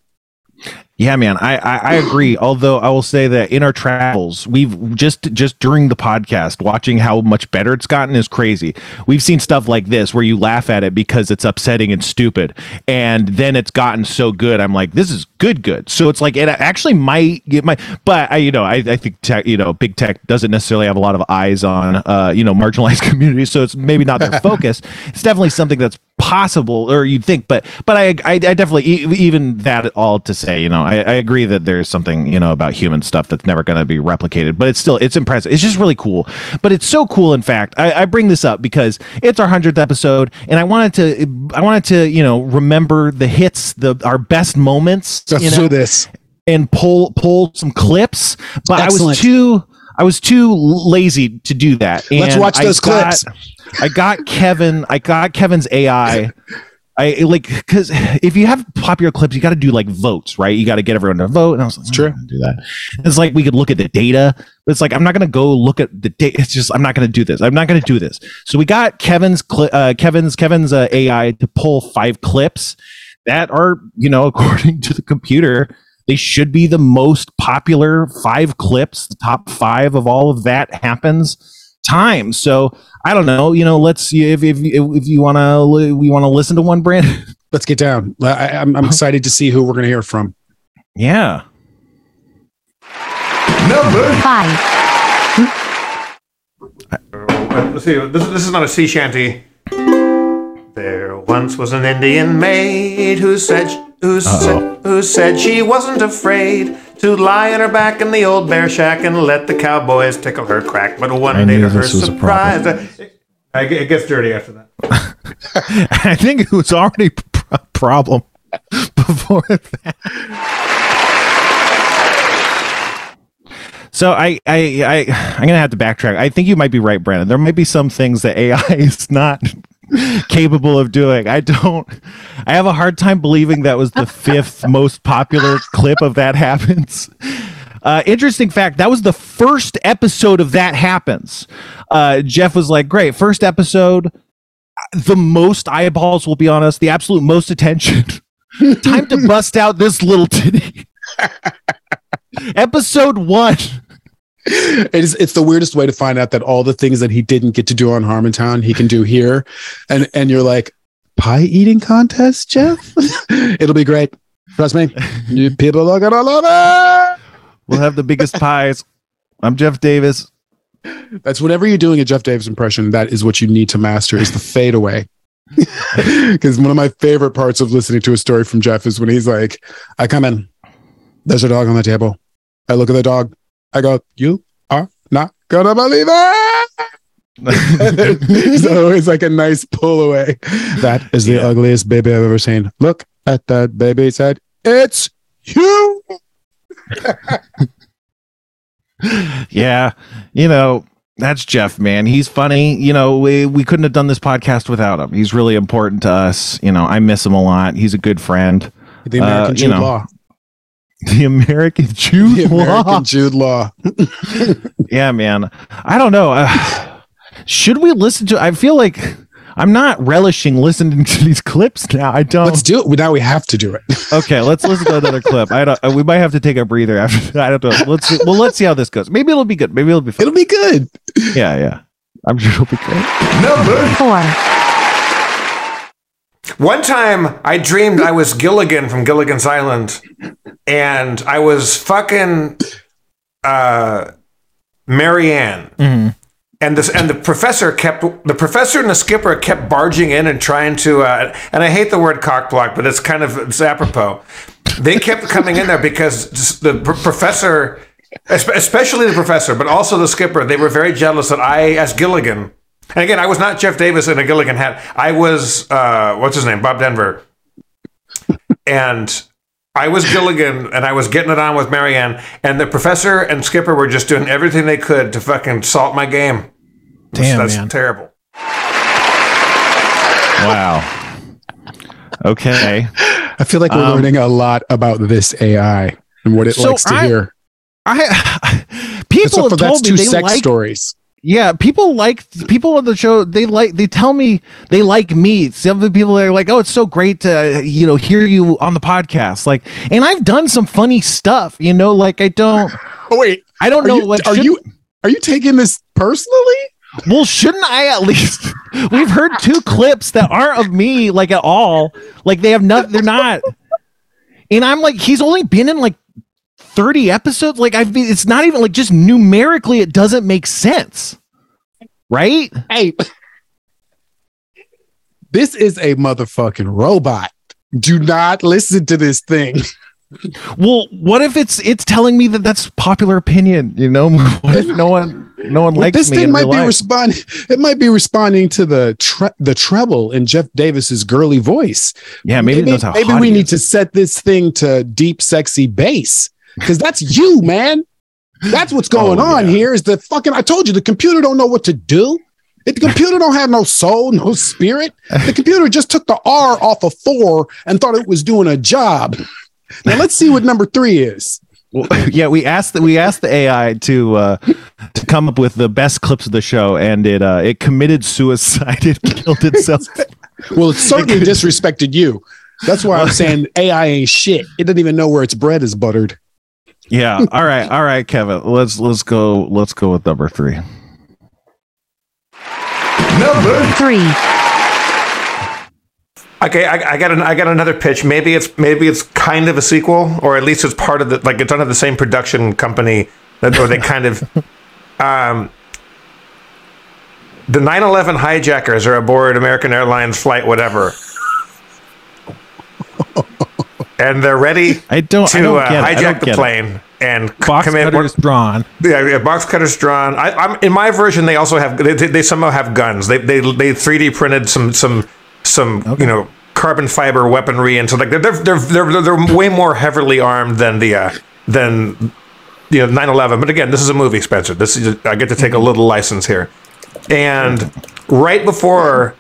Yeah, man, I, I, I agree. Although I will say that in our travels, we've just just during the podcast, watching how much better it's gotten is crazy. We've seen stuff like this where you laugh at it because it's upsetting and stupid. And then it's gotten so good. I'm like, this is good, good. So it's like it actually might get my. But, I, you know, I, I think, tech, you know, big tech doesn't necessarily have a lot of eyes on, uh, you know, marginalized communities. So it's maybe not their focus. It's definitely something that's possible or you'd think. But but I, I, I definitely even that all to say, you know, I, I agree that there's something, you know, about human stuff that's never going to be replicated, but it's still, it's impressive. It's just really cool. But it's so cool. In fact, I, I bring this up because it's our hundredth episode and I wanted to, I wanted to, you know, remember the hits, the, our best moments. Let's you know, do this and pull, pull some clips, but Excellent. I was too, I was too lazy to do that. And Let's watch those I clips. Got, I got Kevin, I got Kevin's A I. I like because if you have popular clips, you got to do like votes, right? You got to get everyone to vote. And I was like, sure, do that. It's like we could look at the data, but it's like I'm not going to go look at the data. It's just I'm not going to do this. I'm not going to do this. So we got Kevin's cli- uh, Kevin's Kevin's uh, A I to pull five clips that are, you know, according to the computer, they should be the most popular five clips. The top five of all of that happens. Time. So I don't know, you know, let's if if, if you want to we want to listen to one brand. Let's get down. I, I'm, I'm excited to see who we're going to hear from. Yeah. Number five. Let's see. This, this is not a sea shanty. There once was an Indian maid who said who said, who said she wasn't afraid to lie on her back in the old bear shack and let the cowboys tickle her crack. But one I day to her surprise, I, it gets dirty after that. I think it was already a pr- problem before that. So I, I, I, I'm gonna have to backtrack. I think you might be right, Brandon. There might be some things that A I is not capable of doing. I don't I have a hard time believing that was the fifth most popular clip of That Happens. Uh interesting fact, that was the first episode of That Happens. uh Jeff was like, great, first episode, the most eyeballs will be on us, the absolute most attention. Time to bust out this little titty. Episode one. It is, it's the weirdest way to find out that all the things that he didn't get to do on Harmontown, he can do here. And and you're like, pie eating contest, Jeff? It'll be great. Trust me. You people are going to love it. We'll have the biggest pies. I'm Jeff Davis. That's whenever you're doing a Jeff Davis impression, that is what you need to master is the fadeaway. Because one of my favorite parts of listening to a story from Jeff is when he's like, I come in. There's a dog on the table. I look at the dog. I go, you are not going to believe it. So it's like a nice pull away. That is the yeah. ugliest baby I've ever seen. Look at that baby's head. It's you. Yeah. You know, that's Jeff, man. He's funny. You know, we, we couldn't have done this podcast without him. He's really important to us. You know, I miss him a lot. He's a good friend. The American uh, Jude you know, Law. The American Jude the American Law. Jude Law. Yeah, man. I don't know. Uh, should we listen to? I feel like I'm not relishing listening to these clips now. I don't. Let's do it. Now we have to do it. Okay, let's listen to another clip. I don't. We might have to take a breather after that. I don't know. Let's see. Well, let's see how this goes. Maybe it'll be good. Maybe it'll be fun. It'll be good. Yeah, yeah. I'm sure it'll be great. Number four. One time I dreamed I was Gilligan from Gilligan's Island, and I was fucking uh, Marianne. Mm-hmm. And this, and the professor kept, the professor and the skipper kept barging in and trying to, uh, and I hate the word cockblock, but it's kind of, it's apropos. They kept coming in there because the professor, especially the professor, but also the skipper, they were very jealous that I, as Gilligan, and again, I was not Jeff Davis in a Gilligan hat. I was, uh, what's his name? Bob Denver. And I was Gilligan, and I was getting it on with Marianne, and the professor and skipper were just doing everything they could to fucking salt my game. Damn, that's man. Terrible. Wow. Okay. I feel like we're um, learning a lot about this A I and what it so likes to I, hear. I, I people have told that's me two they sex like stories. Yeah, people like people on the show. They like they tell me they like me. Some of the people are like, "Oh, it's so great to you know hear you on the podcast." Like, and I've done some funny stuff, you know. Like, I don't. Oh, wait, I don't know. You, what are should, you? Are you taking this personally? Well, shouldn't I at least? We've heard two clips that aren't of me, like at all. Like they have nothing. They're not. And I'm like, he's only been in like thirty episodes. Like I've been, it's not even like just numerically it doesn't make sense, right? Hey, this is a motherfucking robot. Do not listen to this thing. Well, what if it's it's telling me that that's popular opinion, you know? no one no one well, likes this me thing in might be responding it might be responding to the tre- the treble in Jeff Davis's girly voice. Yeah, maybe maybe, how maybe we need is. to set this thing to deep sexy bass. Because that's you, man. That's what's going oh, on yeah. here is the fucking, I told you, the computer don't know what to do. It, the computer don't have no soul, no spirit. The computer just took the R off of four and thought it was doing a job. Now let's see what number three is. Well, yeah, we asked that we asked the A I to uh, to come up with the best clips of the show, and it uh, it committed suicide. It killed itself. Well, it certainly disrespected you. That's why I'm saying A I ain't shit. It doesn't even know where its bread is buttered. Yeah. All right. All right, Kevin. Let's let's go. Let's go with number three. Number three. Okay, I, I got an I got another pitch. Maybe it's maybe it's kind of a sequel, or at least it's part of the like it's under the same production company that or they kind of. Um, the nine eleven hijackers are aboard American Airlines flight whatever. And they're ready I don't, to I don't uh, hijack the plane it. and box come in. Box cutters drawn. Yeah, yeah, box cutters drawn. I, I'm, in my version, they also have they, they somehow have guns. They they they three D printed some some some okay. you know carbon fiber weaponry, and so like they're they're they're they're, they're way more heavily armed than the uh, than you know nine eleven. But again, this is a movie, Spencer. This is I get to take a little license here. And right before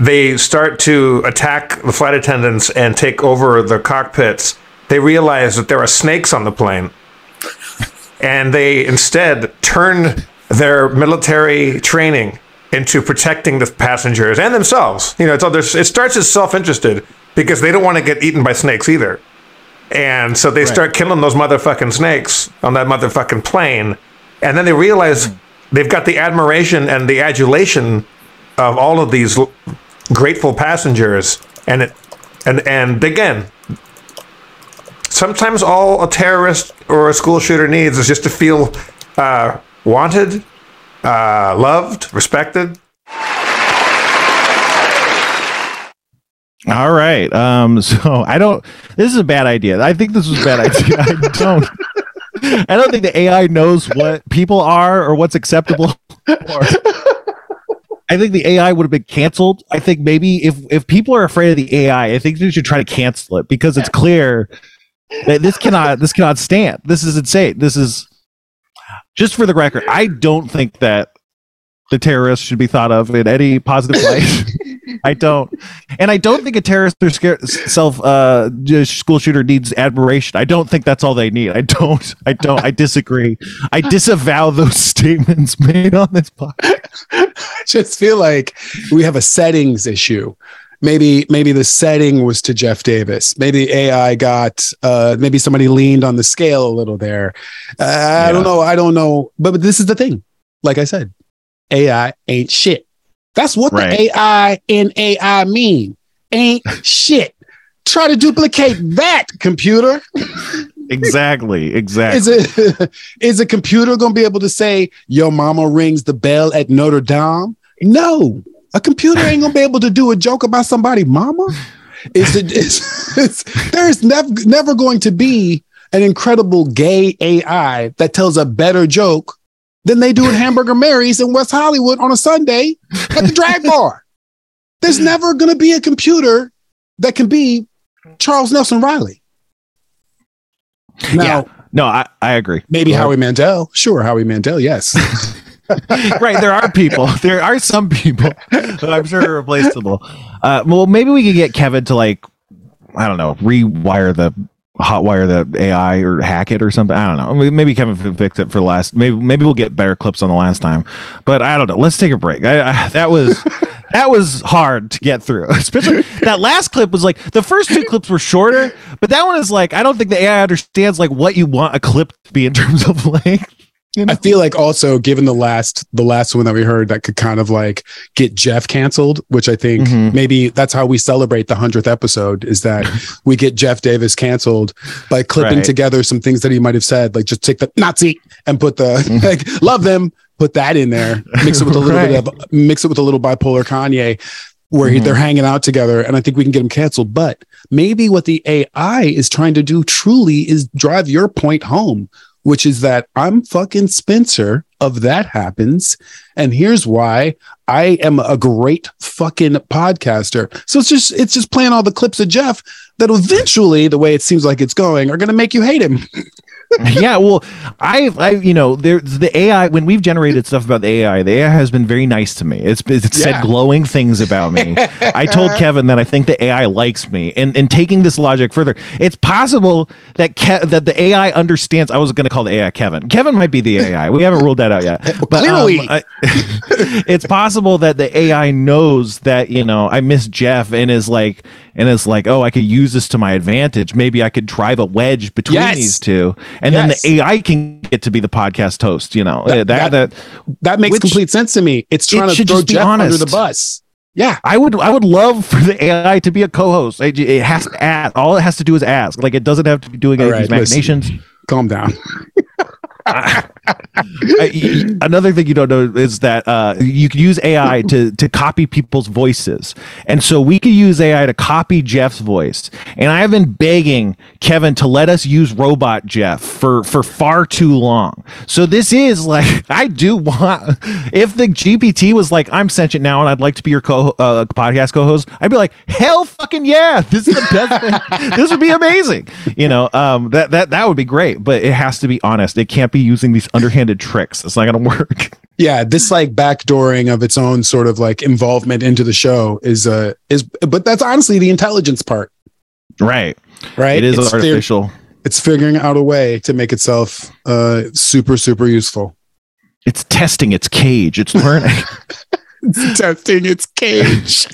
they start to attack the flight attendants and take over the cockpits, they realize that there are snakes on the plane. And they instead turn their military training into protecting the passengers and themselves. You know, it's all, it starts as self-interested because they don't want to get eaten by snakes either. And so they right. start killing those motherfucking snakes on that motherfucking plane. And then they realize they've got the admiration and the adulation of all of these l- grateful passengers, and it, and and again, sometimes all a terrorist or a school shooter needs is just to feel uh, wanted, uh, loved, respected. All right. Um, so I don't. This is a bad idea. I think this was a bad idea. I don't. I don't think the A I knows what people are or what's acceptable. Or, I think the A I would have been canceled. I think maybe if, if people are afraid of the A I, I think they should try to cancel it because it's clear that this cannot this cannot stand. This is insane. This is just for the record. I don't think that the terrorists should be thought of in any positive light. I don't. And I don't think a terrorist or scared self uh, school shooter needs admiration. I don't think that's all they need. I don't. I don't. I disagree. I disavow those statements made on this podcast. I just feel like we have a settings issue. Maybe maybe the setting was to Jeff Davis. Maybe A I got, uh, maybe somebody leaned on the scale a little there. Uh, yeah. I don't know. I don't know. But, but this is the thing. Like I said, A I ain't shit. That's what right. the A I in A I mean. Ain't shit. Try to duplicate that, computer. Exactly. Exactly. Is it, is a computer going to be able to say, your mama rings the bell at Notre Dame? No. A computer ain't gonna be able to do a joke about somebody, mama. Is it? It's, it's, there's nev- never going to be an incredible gay A I that tells a better joke than they do at Hamburger Mary's in West Hollywood on a Sunday at the drag bar. There's never gonna be a computer that can be Charles Nelson Riley. Now, yeah. No, I, I agree. Maybe well, Howie Mandel. Sure, Howie Mandel. Yes. Right, there are people. There are some people that I'm sure are replaceable. Uh, well, maybe we could get Kevin to like, I don't know, rewire the hotwire the A I or hack it or something. I don't know. Maybe Kevin fixed it for the last. Maybe maybe we'll get better clips on the last time. But I don't know. Let's take a break. I, I, that was. That was hard to get through, especially that last clip was like the first two clips were shorter, but that one is like I don't think the A I understands like what you want a clip to be in terms of length. You know? I feel like also given the last the last one that we heard that could kind of like get Jeff canceled, which I think mm-hmm. maybe that's how we celebrate the hundredth episode is that we get Jeff Davis canceled by clipping right. together some things that he might have said, like just take the Nazi and put the mm-hmm. like love them, put that in there, mix it with a little right. bit of mix it with a little bipolar Kanye where mm-hmm. he, they're hanging out together. And I think we can get him canceled, but maybe what the A I is trying to do truly is drive your point home. Which is that I'm fucking Spencer of That Happens. And here's why I am a great fucking podcaster. So it's just it's just playing all the clips of Jeff that eventually, the way it seems like it's going, are going to make you hate him. Yeah, well, I, I, you know, there's the A I. When we've generated stuff about the A I, the A I has been very nice to me. It's it's yeah. said glowing things about me. I told Kevin that I think the A I likes me, and and taking this logic further, it's possible that Ke- that the A I understands. I was going to call the A I Kevin. Kevin might be the A I. We haven't ruled that out yet. But clearly, um, I, it's possible that the A I knows that you know I miss Jeff and is like and is like, oh, I could use this to my advantage. Maybe I could drive a wedge between yes. these two. And yes. then the A I can get to be the podcast host, you know. That that, that, that, that makes which, complete sense to me. It's trying it to throw Jeff honest. under the bus. Yeah, I would I would love for the A I to be a co-host. It, it has to ask. All it has to do is ask. Like it doesn't have to be doing all any right, machinations. Calm down. I, I, another thing you don't know is that uh, you can use A I to to copy people's voices, and so we could use A I to copy Jeff's voice. And I've been begging Kevin to let us use Robot Jeff for for far too long. So this is like I do want. If the G P T was like, "I'm sentient now, and I'd like to be your co uh, podcast co-host," I'd be like, "Hell, fucking yeah! This is the best thing. This would be amazing." You know, um, that that that would be great. But it has to be honest. It can't be using these underhanded tricks. It's not gonna work. Yeah, this like backdooring of its own sort of like involvement into the show is uh is but that's honestly the intelligence part. Right. Right. It is it's artificial. Fi- it's figuring out a way to make itself uh super, super useful. It's testing its cage. It's learning. It's testing its cage.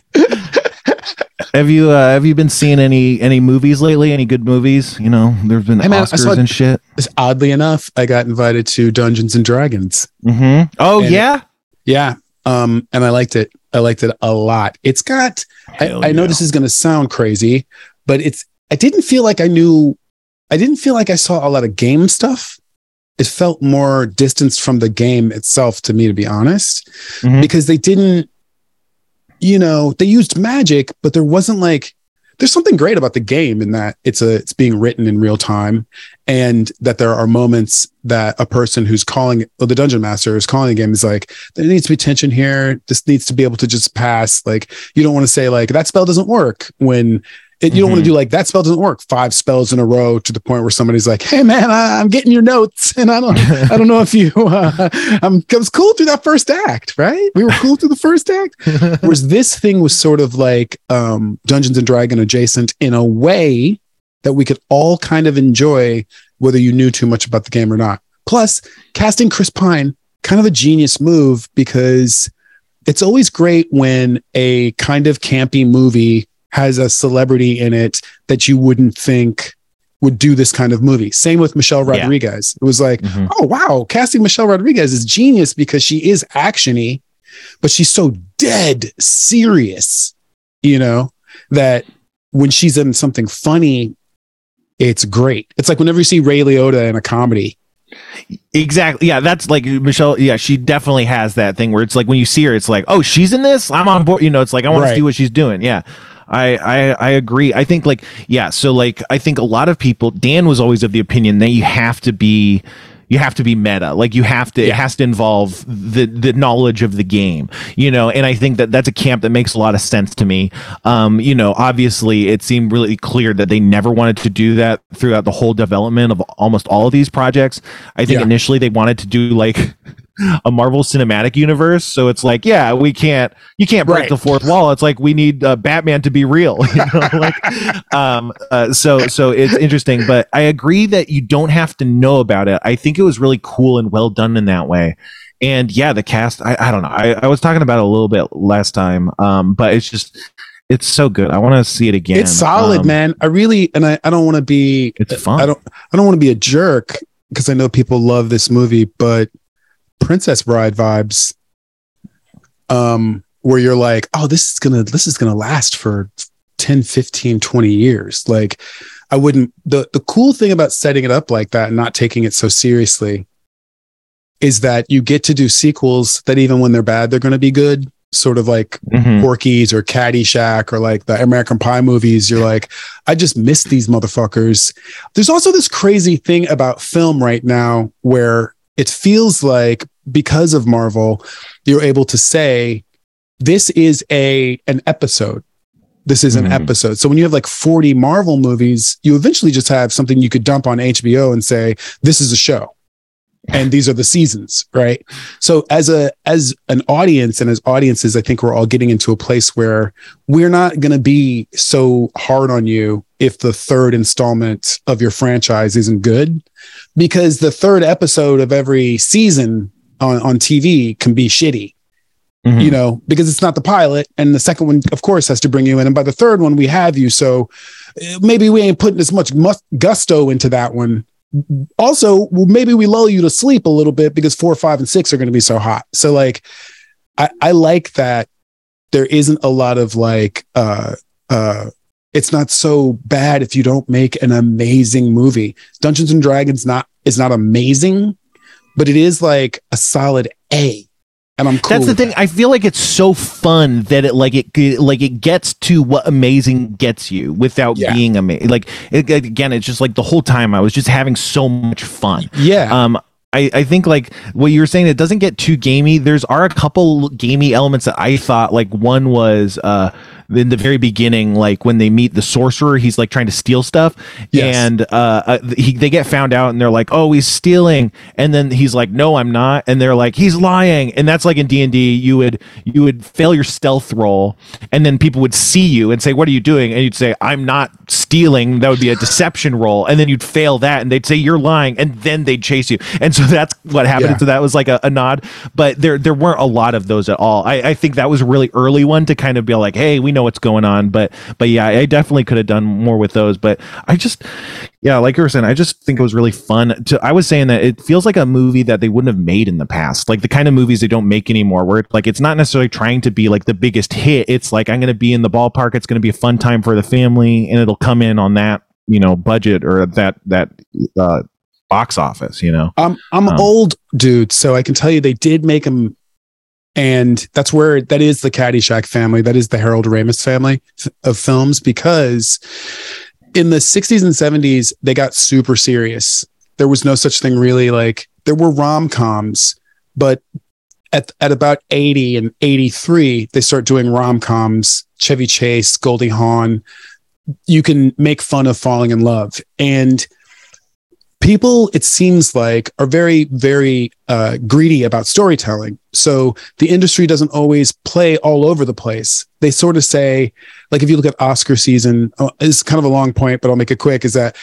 Have you uh, have you been seeing any any movies lately? Any good movies? You know, there's been I mean, Oscars saw, and shit. Oddly enough, I got invited to Dungeons and Dragons. Mm-hmm. Oh and yeah, it, yeah. Um, and I liked it. I liked it a lot. It's got. I, yeah. I know this is going to sound crazy, but it's. I didn't feel like I knew. I didn't feel like I saw a lot of game stuff. It felt more distanced from the game itself to me, to be honest, mm-hmm. because they didn't. You know, they used magic, but there wasn't like, there's something great about the game in that it's a, it's being written in real time and that there are moments that a person who's calling, or the dungeon master is calling the game is like, there needs to be tension here. This needs to be able to just pass. Like, you don't want to say like, that spell doesn't work when It, you mm-hmm. don't want to do like that spell doesn't work five spells in a row to the point where somebody's like, hey man, I, I'm getting your notes and I don't, I don't know if you, uh, I'm, it was cool through that first act, right? We were cool through the first act. Whereas this thing was sort of like um, Dungeons and Dragons adjacent in a way that we could all kind of enjoy, whether you knew too much about the game or not. Plus, casting Chris Pine, kind of a genius move, because it's always great when a kind of campy movie has a celebrity in it that you wouldn't think would do this kind of movie. Same with Michelle Rodriguez. Yeah. It was like, mm-hmm. oh, wow, casting Michelle Rodriguez is genius because she is action-y, but she's so dead serious, you know, that when she's in something funny, it's great. It's like whenever you see Ray Liotta in a comedy. Exactly. Yeah, that's like Michelle. Yeah, she definitely has that thing where it's like when you see her, it's like, oh, she's in this? I'm on board. You know, it's like, I want right. to see what she's doing. Yeah. I, I I agree. I think like, yeah. So like, I think a lot of people, Dan was always of the opinion that you have to be, you have to be meta. Like you have to, yeah. it has to involve the, the knowledge of the game, you know? And I think that that's a camp that makes a lot of sense to me. Um, you know, obviously it seemed really clear that they never wanted to do that throughout the whole development of almost all of these projects. I think yeah. initially they wanted to do like a Marvel Cinematic Universe, so it's like, yeah, we can't, you can't break right. the fourth wall. It's like we need uh, Batman to be real, you know? Like, um, uh, so so it's interesting, but I agree that you don't have to know about it. I think it was really cool and well done in that way. And yeah, the cast, I, I don't know, I, I was talking about it a little bit last time, um, but it's just, it's so good. I want to see it again. It's solid, um, man. I really, and I, I don't want to be, it's fun. I don't, I don't want to be a jerk because I know people love this movie, but Princess Bride vibes, um where you're like, oh, this is gonna this is gonna last for ten, fifteen, twenty years. Like, I wouldn't, the the cool thing about setting it up like that and not taking it so seriously is that you get to do sequels that even when they're bad, they're going to be good, sort of like mm-hmm. Porky's or Caddyshack or like the American Pie movies. You're like, I just miss these motherfuckers. There's also this crazy thing about film right now where it feels like because of Marvel, you're able to say, this is a an episode. This is an mm-hmm. episode. So when you have like forty Marvel movies, you eventually just have something you could dump on H B O and say, this is a show. And these are the seasons, right? So as a as an audience and as audiences, I think we're all getting into a place where we're not going to be so hard on you if the third installment of your franchise isn't good, because the third episode of every season on, on T V can be shitty, mm-hmm. you know, because it's not the pilot. And the second one, of course, has to bring you in. And by the third one, we have you. So maybe we ain't putting as much gusto into that one. Also, well, maybe we lull you to sleep a little bit because four, five, and six are going to be so hot. So like, I, I like that there isn't a lot of like, uh, uh, it's not so bad if you don't make an amazing movie. Dungeons and Dragons not is not amazing, but it is like a solid A, and I'm cool. That's the thing. I feel like it's so fun that it like it like it gets to what amazing gets you without yeah. being amazing. Like it, again, it's just like the whole time I was just having so much fun. Yeah. Um. I, I think like what you were saying, it doesn't get too gamey. There's are a couple gamey elements that I thought, like one was uh in the very beginning, like when they meet the sorcerer, he's like trying to steal stuff yes. and uh, uh he, they get found out and they're like, oh, he's stealing. And then he's like, no, I'm not. And they're like, he's lying. And that's like in D and D, you would you would fail your stealth roll and then people would see you and say, what are you doing? And you'd say, I'm not stealing. That would be a deception roll. And then you'd fail that and they'd say, you're lying. And then they'd chase you. And so So that's what happened. Yeah. So that was like a, a nod, but there there weren't a lot of those at all. I, I think that was a really early one to kind of be like, hey, we know what's going on, but but yeah, I definitely could have done more with those. But I just, yeah, like you were saying, I just think it was really fun. To, I was saying that it feels like a movie that they wouldn't have made in the past, like the kind of movies they don't make anymore, where like it's not necessarily trying to be like the biggest hit. It's like, I'm going to be in the ballpark. It's going to be a fun time for the family, and it'll come in on that, you know, budget or that that. Uh, box office, you know. Um, I'm um, old, dude, so I can tell you they did make them, and that's where that is the Caddyshack family, that is the Harold Ramis family f- of films, because in the sixties and seventies they got super serious. There was no such thing really. Like there were rom-coms, but at at about eighty and eighty-three they start doing rom-coms. Chevy Chase, Goldie Hawn, you can make fun of falling in love. And people, it seems like, are very, very uh, greedy about storytelling. So the industry doesn't always play all over the place. They sort of say, like, if you look at Oscar season, oh, it's kind of a long point, but I'll make it quick, is that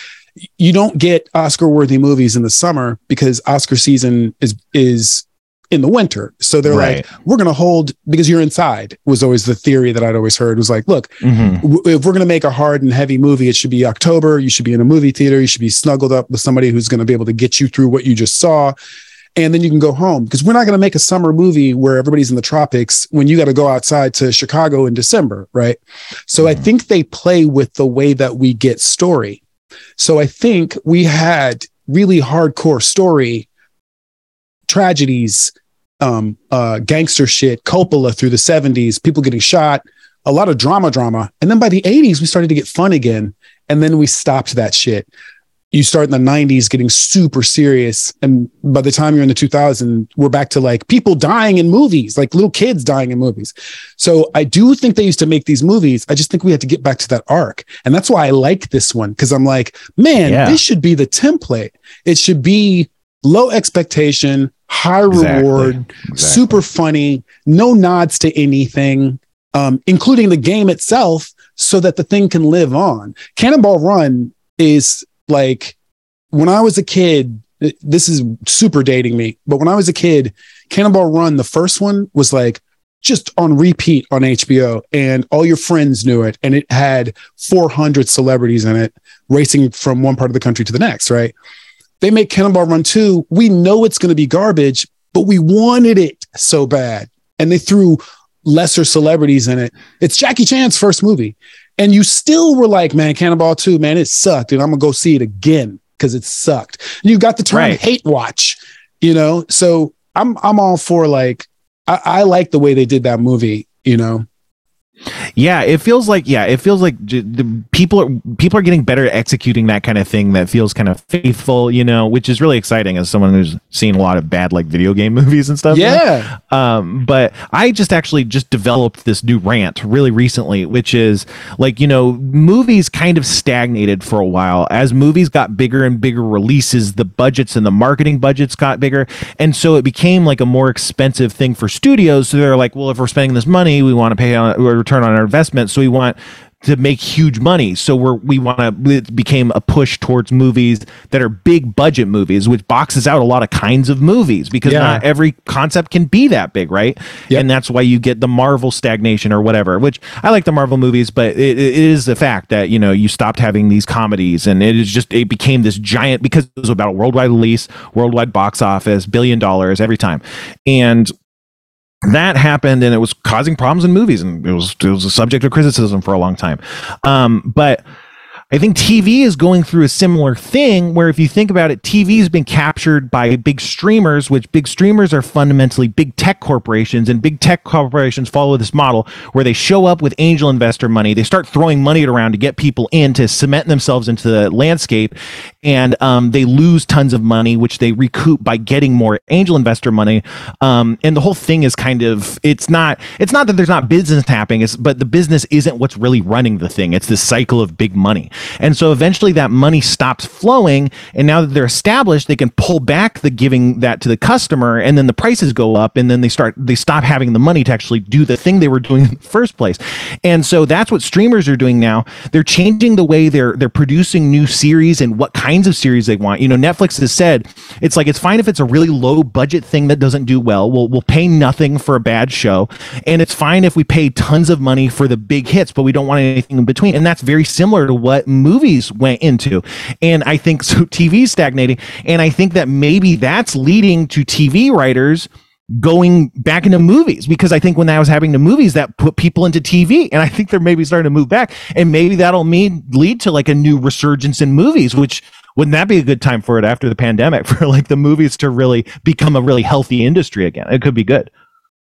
you don't get Oscar-worthy movies in the summer because Oscar season is is in the winter. So they're right. like, we're going to hold, because you're inside, was always the theory that I'd always heard, was like, look, mm-hmm. w- if we're going to make a hard and heavy movie, it should be October. You should be in a movie theater. You should be snuggled up with somebody who's going to be able to get you through what you just saw. And then you can go home, because we're not going to make a summer movie where everybody's in the tropics when you got to go outside to Chicago in December. Right. So mm-hmm. I think they play with the way that we get story. So I think we had really hardcore story tragedies, um, uh, gangster shit, Coppola through the seventies, people getting shot, a lot of drama, drama. And then by the eighties, we started to get fun again. And then we stopped that shit. You start in the nineties getting super serious. And by the time you're in the two thousands, we're back to like people dying in movies, like little kids dying in movies. So I do think they used to make these movies. I just think we had to get back to that arc. And that's why I like this one. Cause I'm like, man, yeah. this should be the template. It should be low expectation, high exactly. reward, exactly. super funny, no nods to anything, um, including the game itself, so that the thing can live on. Cannonball Run is like, when I was a kid, this is super dating me, but when I was a kid, Cannonball Run, the first one, was like just on repeat on H B O, and all your friends knew it, and it had four hundred celebrities in it racing from one part of the country to the next, right? They make Cannonball Run two. We know it's going to be garbage, but we wanted it so bad. And they threw lesser celebrities in it. It's Jackie Chan's first movie. And you still were like, man, Cannonball two, man, it sucked. And I'm going to go see it again because it sucked. And you got the term right. hate watch, you know? So I'm I'm all for, like, I, I like the way they did that movie, you know? Yeah, it feels like yeah, it feels like j- the people are people are getting better at executing that kind of thing that feels kind of faithful, you know, which is really exciting as someone who's seen a lot of bad, like, video game movies and stuff. Yeah. Like. Um, but I just actually just developed this new rant really recently, which is like, you know, movies kind of stagnated for a while. As movies got bigger and bigger releases, the budgets and the marketing budgets got bigger, and so it became like a more expensive thing for studios. So they're like, well, if we're spending this money, we want to pay on it. Return on our investment, so we want to make huge money, so we're we want to it became a push towards movies that are big budget movies, which boxes out a lot of kinds of movies, because yeah. not every concept can be that big, right? Yep. And that's why you get the Marvel stagnation or whatever, which I like the Marvel movies, but it, it is the fact that, you know, you stopped having these comedies, and it is just, it became this giant, because it was about worldwide release, worldwide box office, billion dollars every time, and that happened, and it was causing problems in movies, and it was it was a subject of criticism for a long time. Um, but I think T V is going through a similar thing, where if you think about it, T V has been captured by big streamers, which big streamers are fundamentally big tech corporations, and big tech corporations follow this model where they show up with angel investor money. They start throwing money around to get people in, to cement themselves into the landscape, and um, they lose tons of money, which they recoup by getting more angel investor money. Um, and the whole thing is kind of, it's not it's not that there's not business happening, it's, but the business isn't what's really running the thing. It's this cycle of big money. And so eventually that money stops flowing, and now that they're established, they can pull back the giving that to the customer, and then the prices go up, and then they start they stop having the money to actually do the thing they were doing in the first place. And so that's what streamers are doing now. They're changing the way they're they're producing new series and what kinds of series they want. You know, Netflix has said it's like, it's fine if it's a really low budget thing that doesn't do well. We'll we'll pay nothing for a bad show, and it's fine if we pay tons of money for the big hits, but we don't want anything in between. And that's very similar to what movies went into. And I think so T V stagnating, and I think that maybe that's leading to T V writers going back into movies, because I think when that was happening to movies, that put people into T V, and I think they're maybe starting to move back, and maybe that'll mean lead to like a new resurgence in movies, which wouldn't that be a good time for it after the pandemic, for like the movies to really become a really healthy industry again? It could be good.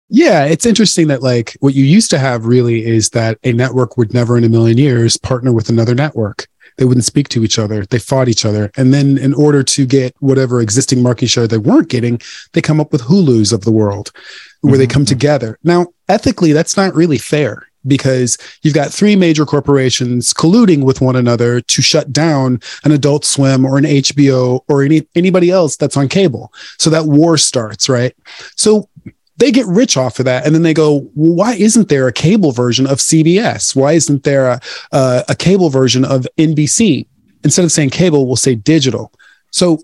Yeah, it's interesting that, like, what you used to have really is that a network would never in a million years partner with another network. They wouldn't speak to each other. They fought each other. And then in order to get whatever existing market share they weren't getting, they come up with Hulus of the world, where mm-hmm. they come together. Now, ethically, that's not really fair, because you've got three major corporations colluding with one another to shut down an Adult Swim or an H B O or any anybody else that's on cable. So that war starts, right? So they get rich off of that. And then they go, well, why isn't there a cable version of C B S? Why isn't there a, a, a cable version of N B C? Instead of saying cable, we'll say digital. So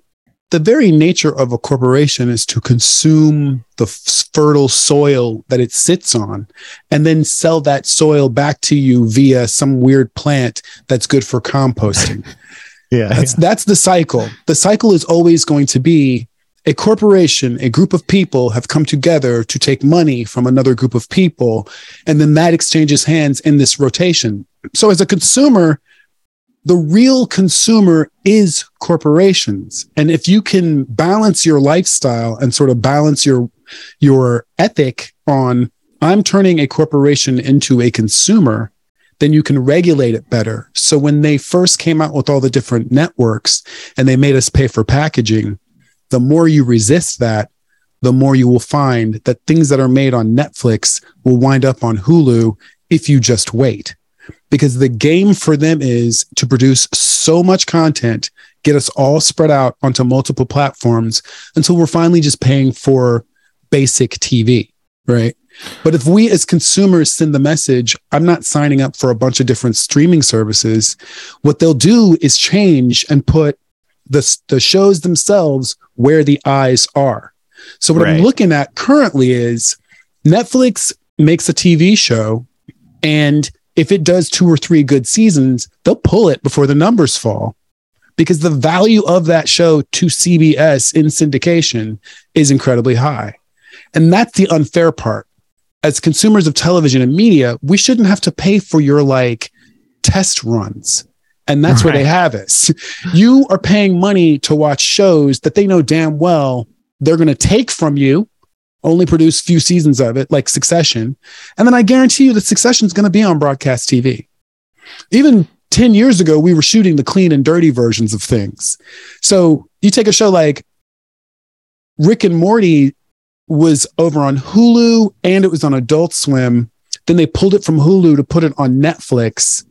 the very nature of a corporation is to consume the f- fertile soil that it sits on and then sell that soil back to you via some weird plant that's good for composting. yeah, that's, yeah. That's the cycle. The cycle is always going to be a corporation, a group of people have come together to take money from another group of people, and then that exchanges hands in this rotation. So as a consumer, the real consumer is corporations. And if you can balance your lifestyle and sort of balance your your ethic on, I'm turning a corporation into a consumer, then you can regulate it better. So when they first came out with all the different networks and they made us pay for packaging, the more you resist that, the more you will find that things that are made on Netflix will wind up on Hulu if you just wait. Because the game for them is to produce so much content, get us all spread out onto multiple platforms until we're finally just paying for basic T V, right? But if we as consumers send the message, I'm not signing up for a bunch of different streaming services, what they'll do is change and put the, the shows themselves where the eyes are. So what right. I'm looking at currently is Netflix makes a T V show, and if it does two or three good seasons, they'll pull it before the numbers fall, because the value of that show to C B S in syndication is incredibly high. And that's the unfair part. As consumers of television and media, we shouldn't have to pay for your like test runs. And that's right. where they have us. You are paying money to watch shows that they know damn well they're going to take from you, only produce few seasons of it, like Succession. And then I guarantee you that Succession is going to be on broadcast T V. Even ten years ago, we were shooting the clean and dirty versions of things. So you take a show like Rick and Morty was over on Hulu and it was on Adult Swim. Then they pulled it from Hulu to put it on Netflix.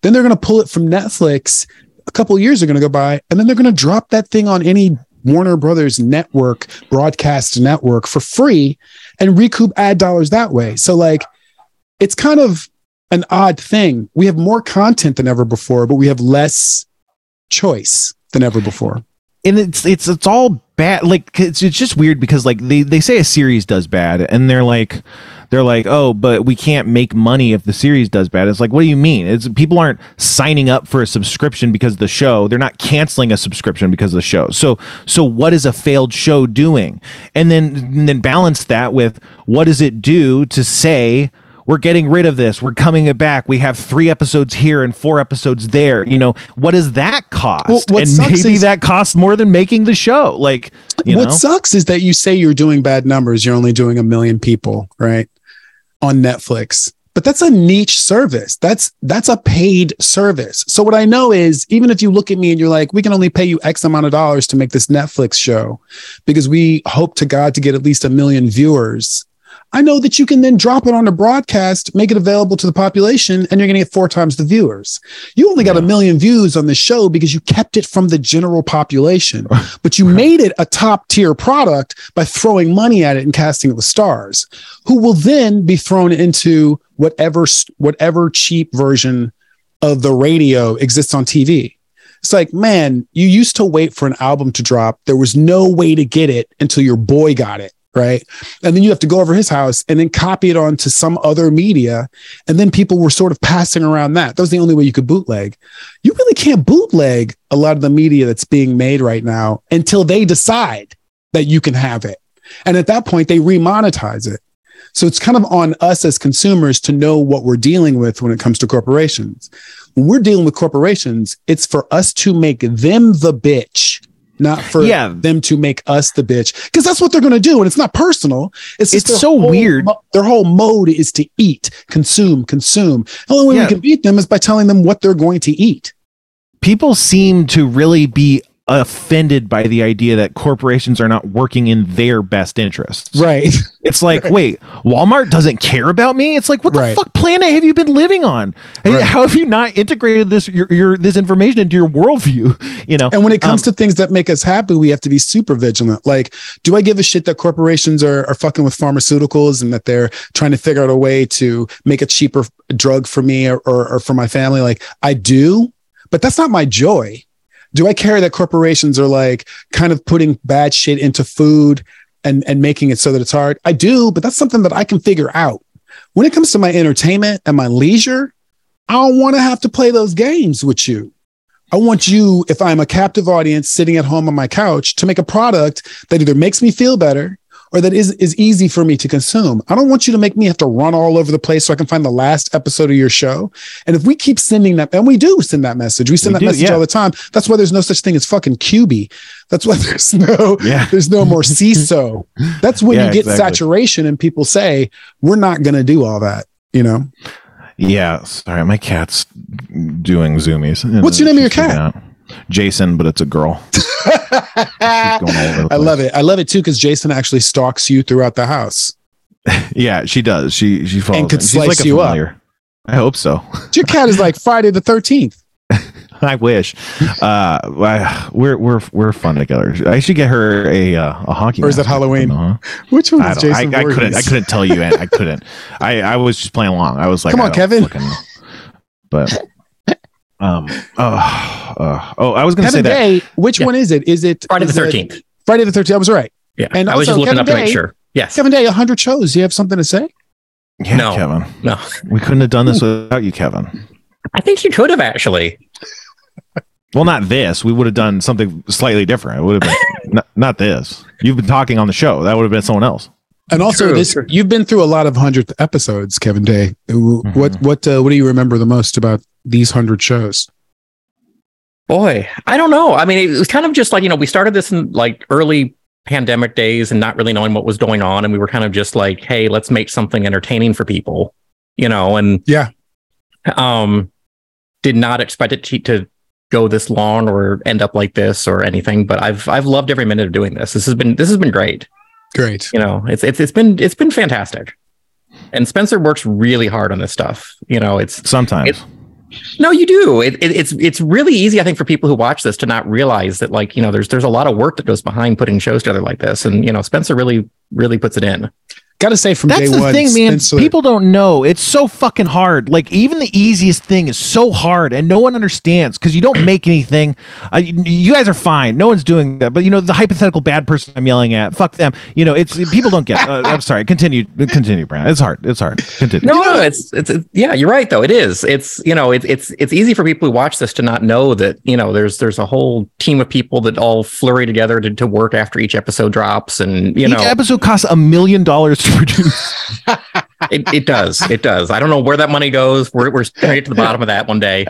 Then they're going to pull it from Netflix. A couple of years are going to go by, and then they're going to drop that thing on any Warner Brothers network, broadcast network for free, and recoup ad dollars that way. So like, it's kind of an odd thing. We have more content than ever before, but we have less choice than ever before. And it's, it's, it's all bad. Like, it's, it's just weird because like they, they say a series does bad and they're like, they're like, oh, but we can't make money if the series does bad. It's like, what do you mean? It's people aren't signing up for a subscription because of the show. They're not canceling a subscription because of the show. So, so what is a failed show doing? And then, and then balance that with what does it do to say, we're getting rid of this, we're coming it back, we have three episodes here and four episodes there. You know, what does that cost? Well, what and maybe is, that costs more than making the show. Like, you what know? Sucks is that you say you're doing bad numbers, you're only doing a million people, right? On Netflix. But that's a niche service. That's that's a paid service. So what I know is, even if you look at me and you're like, we can only pay you X amount of dollars to make this Netflix show because we hope to God to get at least a million viewers, I know that you can then drop it on a broadcast, make it available to the population, and you're going to get four times the viewers. You only got yeah. a million views on the show because you kept it from the general population, but you made it a top tier product by throwing money at it and casting it with stars, who will then be thrown into whatever, whatever cheap version of the radio exists on T V. It's like, man, you used to wait for an album to drop. There was no way to get it until your boy got it. Right. And then you have to go over his house and then copy it onto some other media. And then people were sort of passing around that. That was the only way you could bootleg. You really can't bootleg a lot of the media that's being made right now until they decide that you can have it. And at that point, they remonetize it. So it's kind of on us as consumers to know what we're dealing with when it comes to corporations. When we're dealing with corporations, it's for us to make them the bitch. Not for yeah. them to make us the bitch, because that's what they're going to do. And it's not personal. It's, it's just so whole, weird. Mo- their whole mode is to eat, consume, consume. The only way yeah. we can beat them is by telling them what they're going to eat. People seem to really be offended by the idea that corporations are not working in their best interests. Right. It's like, right. wait, Walmart doesn't care about me? It's like, what the right. fuck planet have you been living on? Right. How have you not integrated this your, your this information into your worldview? You know. And when it comes um, to things that make us happy, we have to be super vigilant. Like, do I give a shit that corporations are, are fucking with pharmaceuticals and that they're trying to figure out a way to make a cheaper drug for me or, or, or for my family? Like, I do, but that's not my joy. Do I care that corporations are like kind of putting bad shit into food and, and making it so that it's hard? I do, but that's something that I can figure out. When it comes to my entertainment and my leisure, I don't want to have to play those games with you. I want you, if I'm a captive audience sitting at home on my couch, to make a product that either makes me feel better or that is, is easy for me to consume. I don't want you to make me have to run all over the place so I can find the last episode of your show. And if we keep sending that, and we do send that message, we send we that do, message yeah. all the time. That's why there's no such thing as fucking Q B. That's why there's no, yeah. there's no more C I S O. That's when yeah, you get exactly. saturation and people say, we're not going to do all that, you know? Yeah. Sorry. My cat's doing zoomies. What's your name of your cat? Jason, but it's a girl. I love it. I love it too, because Jason actually stalks you throughout the house. Yeah, she does. She she follows and could slice She's like you up. I hope so. Your cat is like Friday the thirteenth. I wish. Uh, we're we're we're fun together. I should get her a uh, a hockey. Or is it Halloween? Uh-huh. Which one is Jason? I, I couldn't. I couldn't tell you. And I couldn't. I I was just playing along. I was like, come on, Kevin. But. Um. Oh, oh, oh. I was going to say that. Day, which yeah. one is it? Is it Friday the thirteenth? Friday the thirteenth. I was right. Yeah. And I was also just looking Kevin up Day, to make sure. Yes. Kevin Day, a hundred shows. Do you have something to say? Yeah, no, Kevin. No, we couldn't have done this without you, Kevin. I think you could have actually. Well, not this. We would have done something slightly different. It would have been not, not this. You've been talking on the show. That would have been someone else. And also, true, this true. You've been through a lot of hundredth episodes, Kevin Day. Mm-hmm. What what uh, what do you remember the most about these hundred shows? Boy, I don't know. I mean, it was kind of just like, you know, we started this in like early pandemic days and not really knowing what was going on, and we were kind of just like, hey, let's make something entertaining for people, you know, and yeah, um, did not expect it to, to go this long or end up like this or anything. But I've I've loved every minute of doing this. This has been this has been great. Great. You know, it's, it's, it's been, it's been fantastic. And Spencer works really hard on this stuff. You know, it's sometimes, it's, no, you do. It, it, it's, it's really easy, I think, for people who watch this to not realize that, like, you know, there's, there's a lot of work that goes behind putting shows together like this. And, you know, Spencer really, really puts it in. Got to say, from that's day the one, thing, man. Spencer. People don't know it's so fucking hard. Like, even the easiest thing is so hard, and no one understands because you don't make anything. Uh, you, you guys are fine. No one's doing that. But you know, the hypothetical bad person I'm yelling at, fuck them. You know, it's people don't get. Uh, I'm sorry. Continue, continue, Brandon. It's hard. It's hard. Continue. No, no, it's, it's it's yeah. You're right, though. It is. It's you know, it's it's it's easy for people who watch this to not know that, you know, there's there's a whole team of people that all flurry together to, to work after each episode drops, and you each know, each episode costs a million dollars. Produce. it, it does. It does. I don't know where that money goes. We're we're straight to the bottom of that one day.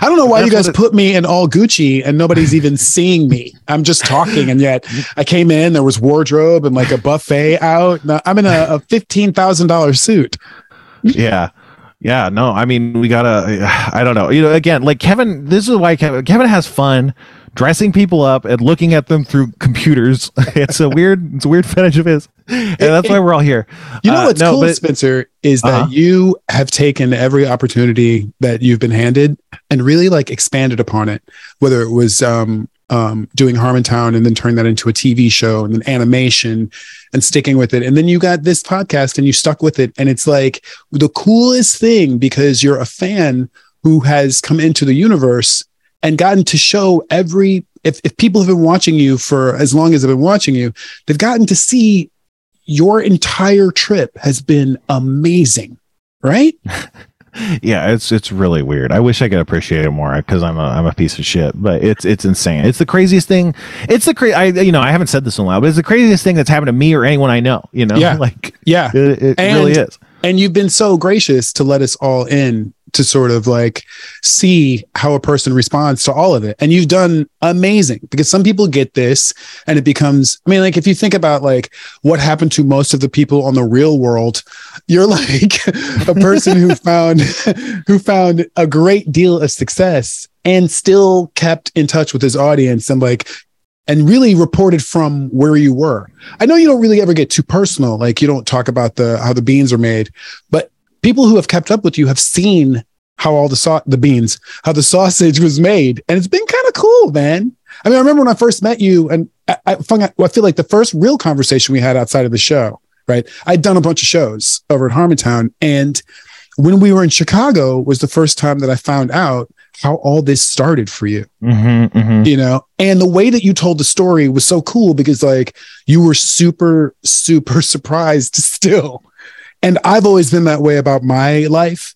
I don't know why That's you guys it, put me in all Gucci and nobody's even seeing me. I'm just talking, and yet I came in. There was wardrobe and like a buffet out. Now I'm in a, a fifteen thousand dollar suit. Yeah. Yeah, no, I mean, we gotta, I don't know. You know, again, like Kevin, this is why Kevin, Kevin has fun dressing people up and looking at them through computers. It's a weird, it's a weird fetish of his. And that's why we're all here. You know, what's uh, no, cool, but, Spencer, is that uh-huh. you have taken every opportunity that you've been handed and really like expanded upon it, whether it was, um, Um, doing Harmontown and then turning that into a T V show and then animation and sticking with it. And then you got this podcast and you stuck with it. And it's like the coolest thing because you're a fan who has come into the universe and gotten to show every, if, if people have been watching you for as long as they've been watching you, they've gotten to see your entire trip has been amazing, right? Yeah, it's it's really weird. I wish I could appreciate it more because I'm a I'm a piece of shit. But it's it's insane. It's the craziest thing. It's the cra- I you know I haven't said this in a while, but it's the craziest thing that's happened to me or anyone I know. You know, yeah, like yeah, it, it and, really is. And you've been so gracious to let us all in to sort of like see how a person responds to all of it. And you've done amazing, because some people get this and it becomes, I mean, like if you think about like what happened to most of the people on The Real World, you're like a person who found, who found a great deal of success and still kept in touch with his audience and like, and really reported from where you were. I know you don't really ever get too personal. Like you don't talk about the, how the beans are made, but people who have kept up with you have seen how all the so- the beans, how the sausage was made. And it's been kind of cool, man. I mean, I remember when I first met you and I, I, I feel like the first real conversation we had outside of the show, right? I'd done a bunch of shows over at Harmontown. And when we were in Chicago was the first time that I found out how all this started for you, mm-hmm, mm-hmm. you know, and the way that you told the story was so cool because like you were super, super surprised still. And I've always been that way about my life.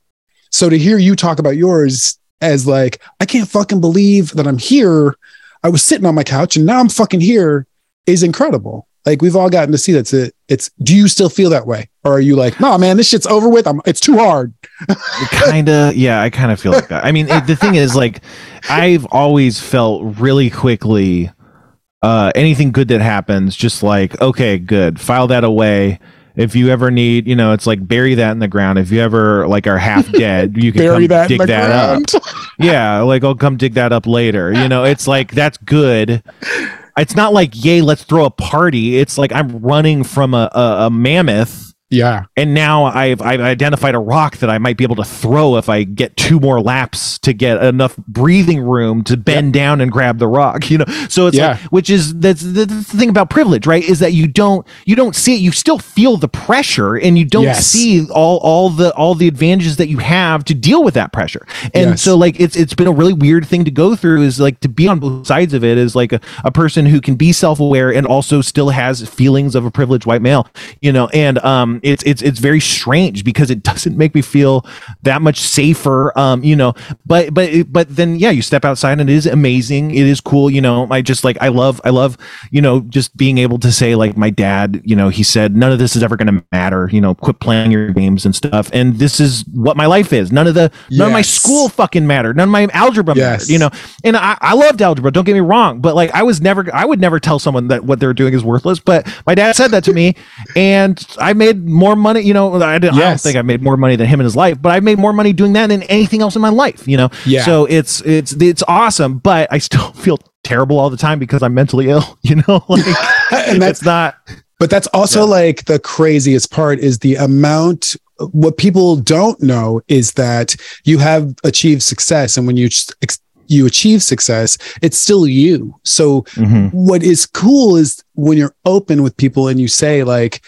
So to hear you talk about yours as like, I can't fucking believe that I'm here. I was sitting on my couch and now I'm fucking here is incredible. Like we've all gotten to see that's it. It's, do you still feel that way? Or are you like, no, nah, man, this shit's over with. I'm, it's too hard. kind of. Yeah. I kind of feel like that. I mean, it, the thing is like, I've always felt really quickly, uh, anything good that happens, just like, okay, good. File that away. If you ever need, you know, it's like bury that in the ground. If you ever like are half dead, you can bury come that dig that ground. up. Yeah. Like I'll come dig that up later. You know, it's like, that's good. It's not like, yay, let's throw a party. It's like I'm running from a, a, a mammoth. Yeah. And now I've I've identified a rock that I might be able to throw if I get two more laps to get enough breathing room to bend yep. down and grab the rock, you know. So it's yeah. like, which is that's the, the thing about privilege, right? Is that you don't you don't see it, you still feel the pressure and you don't yes. see all all the all the advantages that you have to deal with that pressure. And yes. so like it's it's been a really weird thing to go through, is like to be on both sides of it, is like a, a person who can be self-aware and also still has feelings of a privileged white male, you know, and um It's it's it's very strange because it doesn't make me feel that much safer, um, you know. But but but then yeah, you step outside and it is amazing. It is cool, you know. I just like I love I love you know just being able to say like my dad, you know, he said none of this is ever going to matter, you know. Quit playing your games and stuff. And this is what my life is. None of the yes. none of my school fucking mattered. None of my algebra yes. mattered, you know. And I, I loved algebra. Don't get me wrong, but like I was never I would never tell someone that what they're doing is worthless. But my dad said that to me, and I made. more money, you know, I, yes. I don't think I made more money than him in his life, but I've made more money doing that than anything else in my life, you know? Yeah. So it's, it's, it's awesome, but I still feel terrible all the time because I'm mentally ill, you know, like, and that's it's not, but that's also yeah. like the craziest part is the amount. What people don't know is that you have achieved success. And when you ex- you achieve success, it's still you. So mm-hmm. what is cool is when you're open with people and you say like,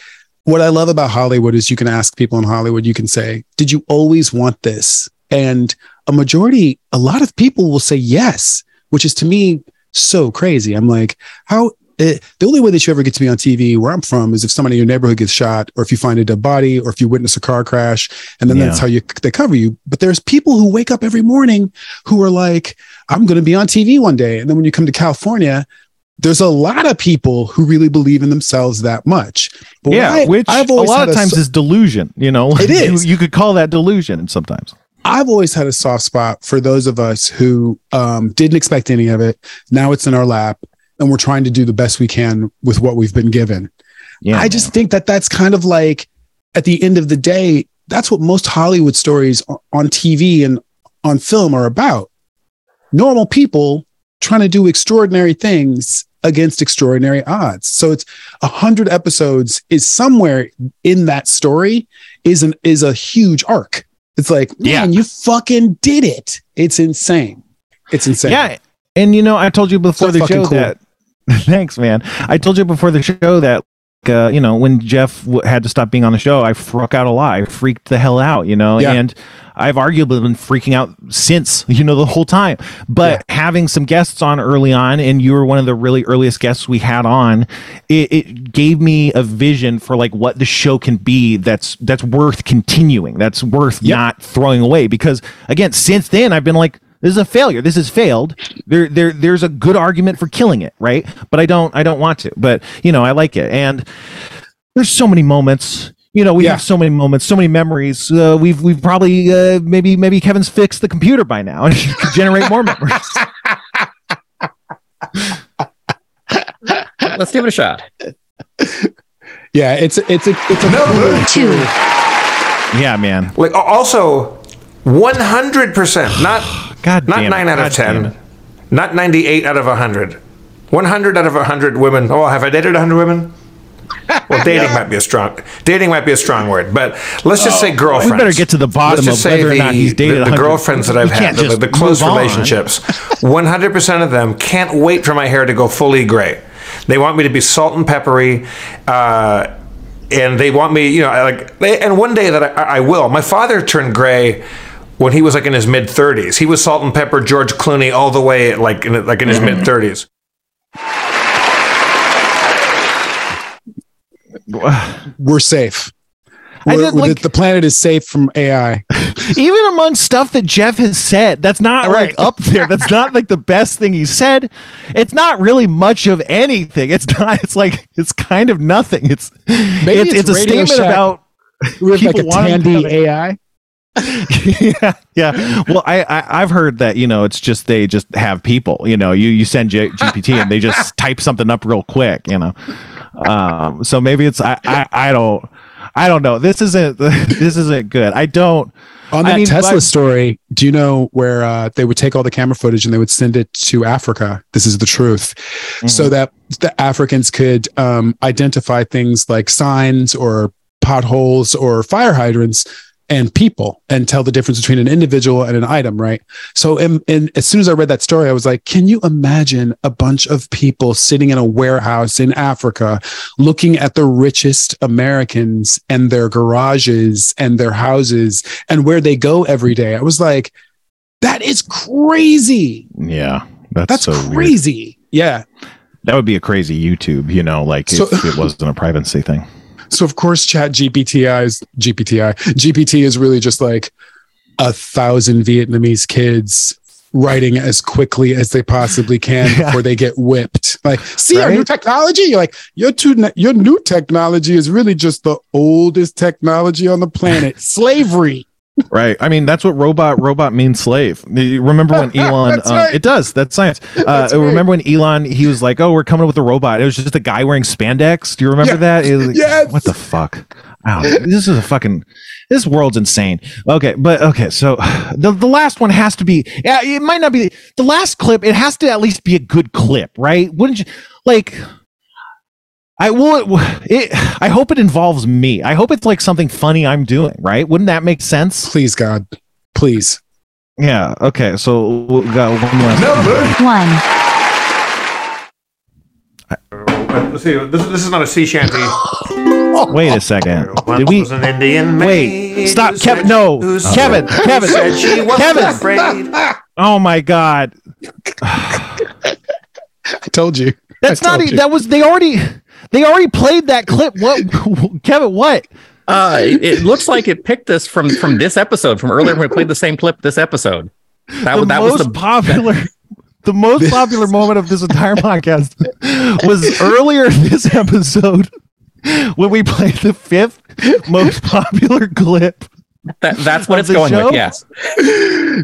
what I love about Hollywood is you can ask people in Hollywood, you can say, did you always want this? And a majority, a lot of people will say yes, which is to me so crazy. I'm like, how, it, the only way that you ever get to be on T V where I'm from is if somebody in your neighborhood gets shot, or if you find a dead body, or if you witness a car crash, and then yeah. that's how you they cover you. But there's people who wake up every morning who are like, I'm going to be on T V one day. And then when you come to California, there's a lot of people who really believe in themselves that much. But yeah, I, which I've a lot of times so- is delusion. You know, it is. You, you could call that delusion sometimes. I've always had a soft spot for those of us who um, didn't expect any of it. Now it's in our lap, and we're trying to do the best we can with what we've been given. Yeah, I just man. think that that's kind of like, at the end of the day, that's what most Hollywood stories on T V and on film are about. Normal people trying to do extraordinary things against extraordinary odds. So it's a hundred episodes is somewhere in that story is an, is a huge arc. It's like, yeah. man, you fucking did it. It's insane. It's insane. Yeah. And you know, I told you before so the show cool. that, thanks man. I told you before the show that, uh, you know, when Jeff w- had to stop being on the show, I freaked out a lot. I freaked the hell out, you know, yeah. and I've arguably been freaking out since, you know, the whole time, but yeah. having some guests on early on, and you were one of the really earliest guests we had on, it, it gave me a vision for like what the show can be. That's, that's worth continuing. That's worth yep. not throwing away. Because again, since then I've been like, this is a failure. This has failed. There, there, there's a good argument for killing it. Right. But I don't, I don't want to, but you know, I like it. And there's so many moments, You know, we yeah. have so many moments, so many memories. Uh, we've we've probably uh, maybe maybe Kevin's fixed the computer by now and he can generate more memories. Let's give it a shot. Yeah, it's it's a it's a no mood too. Yeah, man. Like also one hundred percent, not God not damn nine it. out God of ten, not ninety-eight out of one hundred. one hundred out of one hundred women. Oh, have I dated one hundred women? Well, dating yeah. might be a strong dating might be a strong word, but let's just oh, say girlfriends. We better get to the bottom of whether the, or not he's dated the, the girlfriends that I've had, the, the close relationships. one hundred percent of them can't wait for my hair to go fully gray. They want me to be salt and peppery, uh, and they want me, you know, like. They, and one day that I, I will. My father turned gray when he was like in his mid thirties. He was salt and pepper George Clooney all the way, like in, like in his mid thirties. We're safe. We're, just, like, the planet is safe from A I. Even among stuff that Jeff has said, that's not right like, up there. That's not like the best thing he said. It's not really much of anything. It's not. It's like it's kind of nothing. It's Maybe it's, it's, it's a statement Shack about with like a Tandy A I. yeah, yeah. Well, I, I I've heard that, you know, it's just they just have people. You know, you you send G- GPT and they just type something up real quick. You know. Um, so maybe it's I, I I don't I don't know. This isn't this isn't good. I don't. On that I mean, Tesla but, story, do you know where uh, they would take all the camera footage and they would send it to Africa? This is the truth, mm-hmm. so that the Africans could um, identify things like signs or potholes or fire hydrants and people and tell the difference between an individual and an item, right? So and, and as soon as I read that story, I was like, can you imagine a bunch of people sitting in a warehouse in Africa looking at the richest Americans and their garages and their houses and where they go every day? I was like, that is crazy. Yeah. That's, that's so crazy. Weird. Yeah. That would be a crazy YouTube, you know, like so- if it wasn't a privacy thing. So of course, Chat G P T is G P T I G P T is really just like a thousand Vietnamese kids writing as quickly as they possibly can yeah. before they get whipped. Like, see right? our new technology. You're like your two, your new technology is really just the oldest technology on the planet, slavery. Right. I mean, that's what robot robot means slave. Remember when Elon, uh, right. it does. That's science. Uh, that's right. Remember when Elon, he was like, oh, we're coming up with a robot. It was just a guy wearing spandex. Do you remember yeah. that? It was like, yes. What the fuck? Wow, this is a fucking, this world's insane. Okay. But okay. So the, the last one has to be, yeah, it might not be the last clip. It has to at least be a good clip, right? Wouldn't you like, I will. It, I hope it involves me. I hope it's like something funny I'm doing, right? Wouldn't that make sense? Please, God, please. Yeah. Okay. So we got one last number one. I, let's see. This, this is not a sea shanty. Wait a second. Did we? An Indian wait. Stop, Kevin. No, oh. Kevin. Kevin. Kevin. Oh my God. I told you. That's I not. You. That was. They already. They already played that clip. What, Kevin? What? Uh, it looks like it picked this from, from this episode, from earlier when we played the same clip this episode. That, the that most was the popular, that, the most this. popular moment of this entire podcast was earlier this episode when we played the fifth most popular clip. That, that's what it's going show? with. Yes,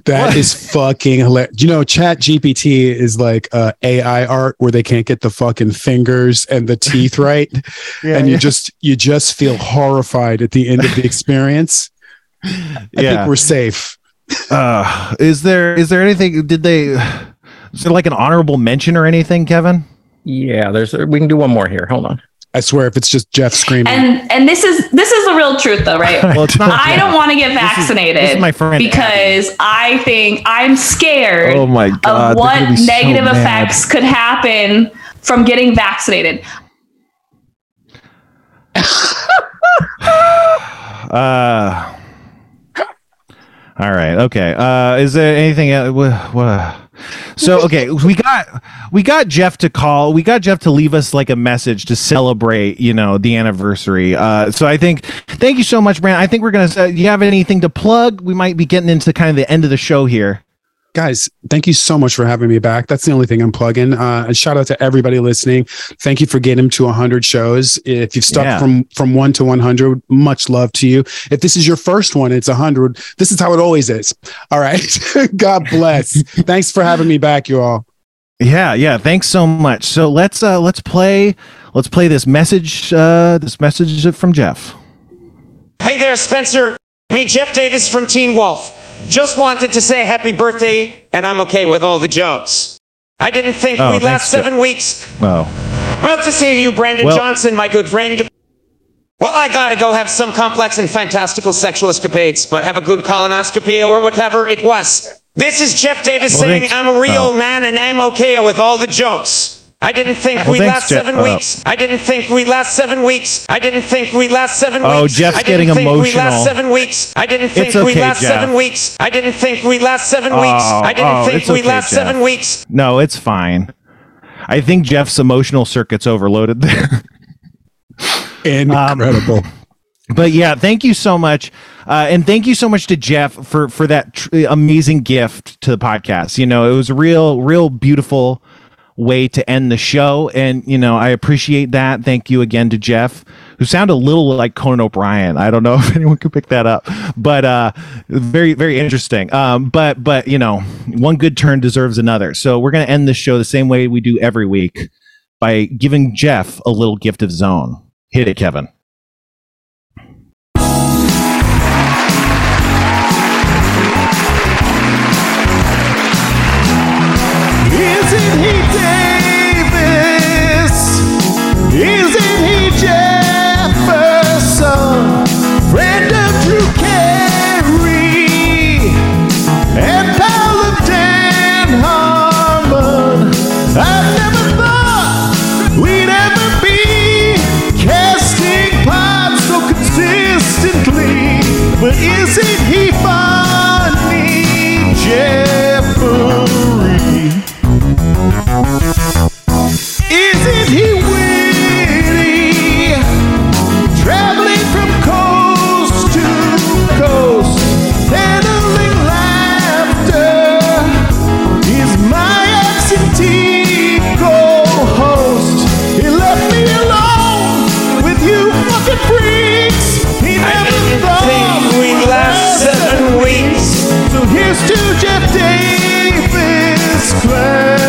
that what? is fucking hilarious. You know, Chat G P T is like uh, A I art where they can't get the fucking fingers and the teeth right, yeah, and you yeah. just you just feel horrified at the end of the experience. I yeah. think we're safe. Uh, is there is there anything? Did they? Is there like an honorable mention or anything, Kevin? Yeah, there's. We can do one more here. Hold on. I swear, if it's just Jeff screaming, and and this is this is the real truth, though, right? Well, it's not, I don't want to get vaccinated this is, this is my friend because Abby. I think I'm scared oh my God, of what negative so effects could happen from getting vaccinated. uh, all right, okay. Uh, is there anything else? So okay, we got we got Jeff to call. We got Jeff to leave us like a message to celebrate, you know, the anniversary. Uh, so I think, thank you so much, Brandon. I think we're gonna. Uh, do you have anything to plug? We might be getting into kind of the end of the show here. Guys, thank you so much for having me back. That's the only thing I'm plugging. Uh, and shout out to everybody listening. Thank you for getting to one hundred shows. If you've stuck yeah. from, from one to one hundred, much love to you. If this is your first one, it's one hundred. This is how it always is. All right. God bless. Thanks for having me back, you all. Yeah. Yeah. Thanks so much. So let's, uh, let's play, let's play this message, uh, this message from Jeff. Hey there, Spencer. Me, Jeff Davis from Teen Wolf. Just wanted to say happy birthday, and I'm okay with all the jokes. I didn't think oh, we'd last seven to... weeks. Oh. Well, to see you, Brandon well, Johnson, my good friend. Well, I gotta go have some complex and fantastical sexual escapades, but have a good colonoscopy or whatever it was. This is Jeff Davis well, saying thanks. I'm a real oh. man, and I'm okay with all the jokes. I didn't think well, we'd thanks, last Jeff. seven oh. weeks. I didn't think we'd last seven weeks. I didn't think we'd last seven oh, weeks. Oh, Jeff's getting emotional. I didn't think we'd last seven weeks. I didn't think okay, we'd last Jeff. seven weeks. I didn't think we'd last seven oh, weeks. I didn't oh, think we'd okay, last Jeff. seven weeks. No, it's fine. I think Jeff's emotional circuit's overloaded there. Incredible. Um, but yeah, thank you so much. Uh, and thank you so much to Jeff for, for that tr- amazing gift to the podcast. You know, it was a real, real beautiful way to end the show, and you know I appreciate that. Thank you again to Jeff, who sounded a little like Conan O'Brien. I don't know if anyone could pick that up, but uh very, very interesting. um but but you know, one good turn deserves another, so we're going to end this show the same way we do every week, by giving Jeff a little gift of his own. Hit it, Kevin. Is it he Davis? Is it he Jefferson? Friend of Drew Carey and pal of Dan Harmon. I never thought we'd ever be casting pods so consistently, but is it he funny, Jeffrey? Isn't he witty, traveling from coast to coast, peddling laughter? He's my absentee co-host. He left me alone with you fucking freaks. He never thought we'd last seven weeks. So here's to Jeff Davis Club.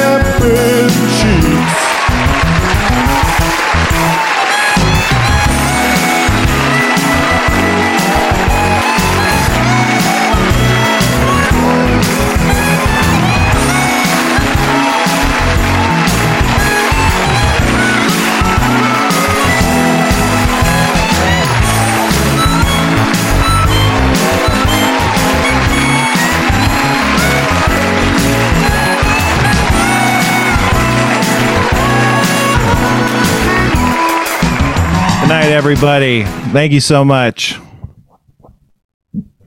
Everybody, thank you so much.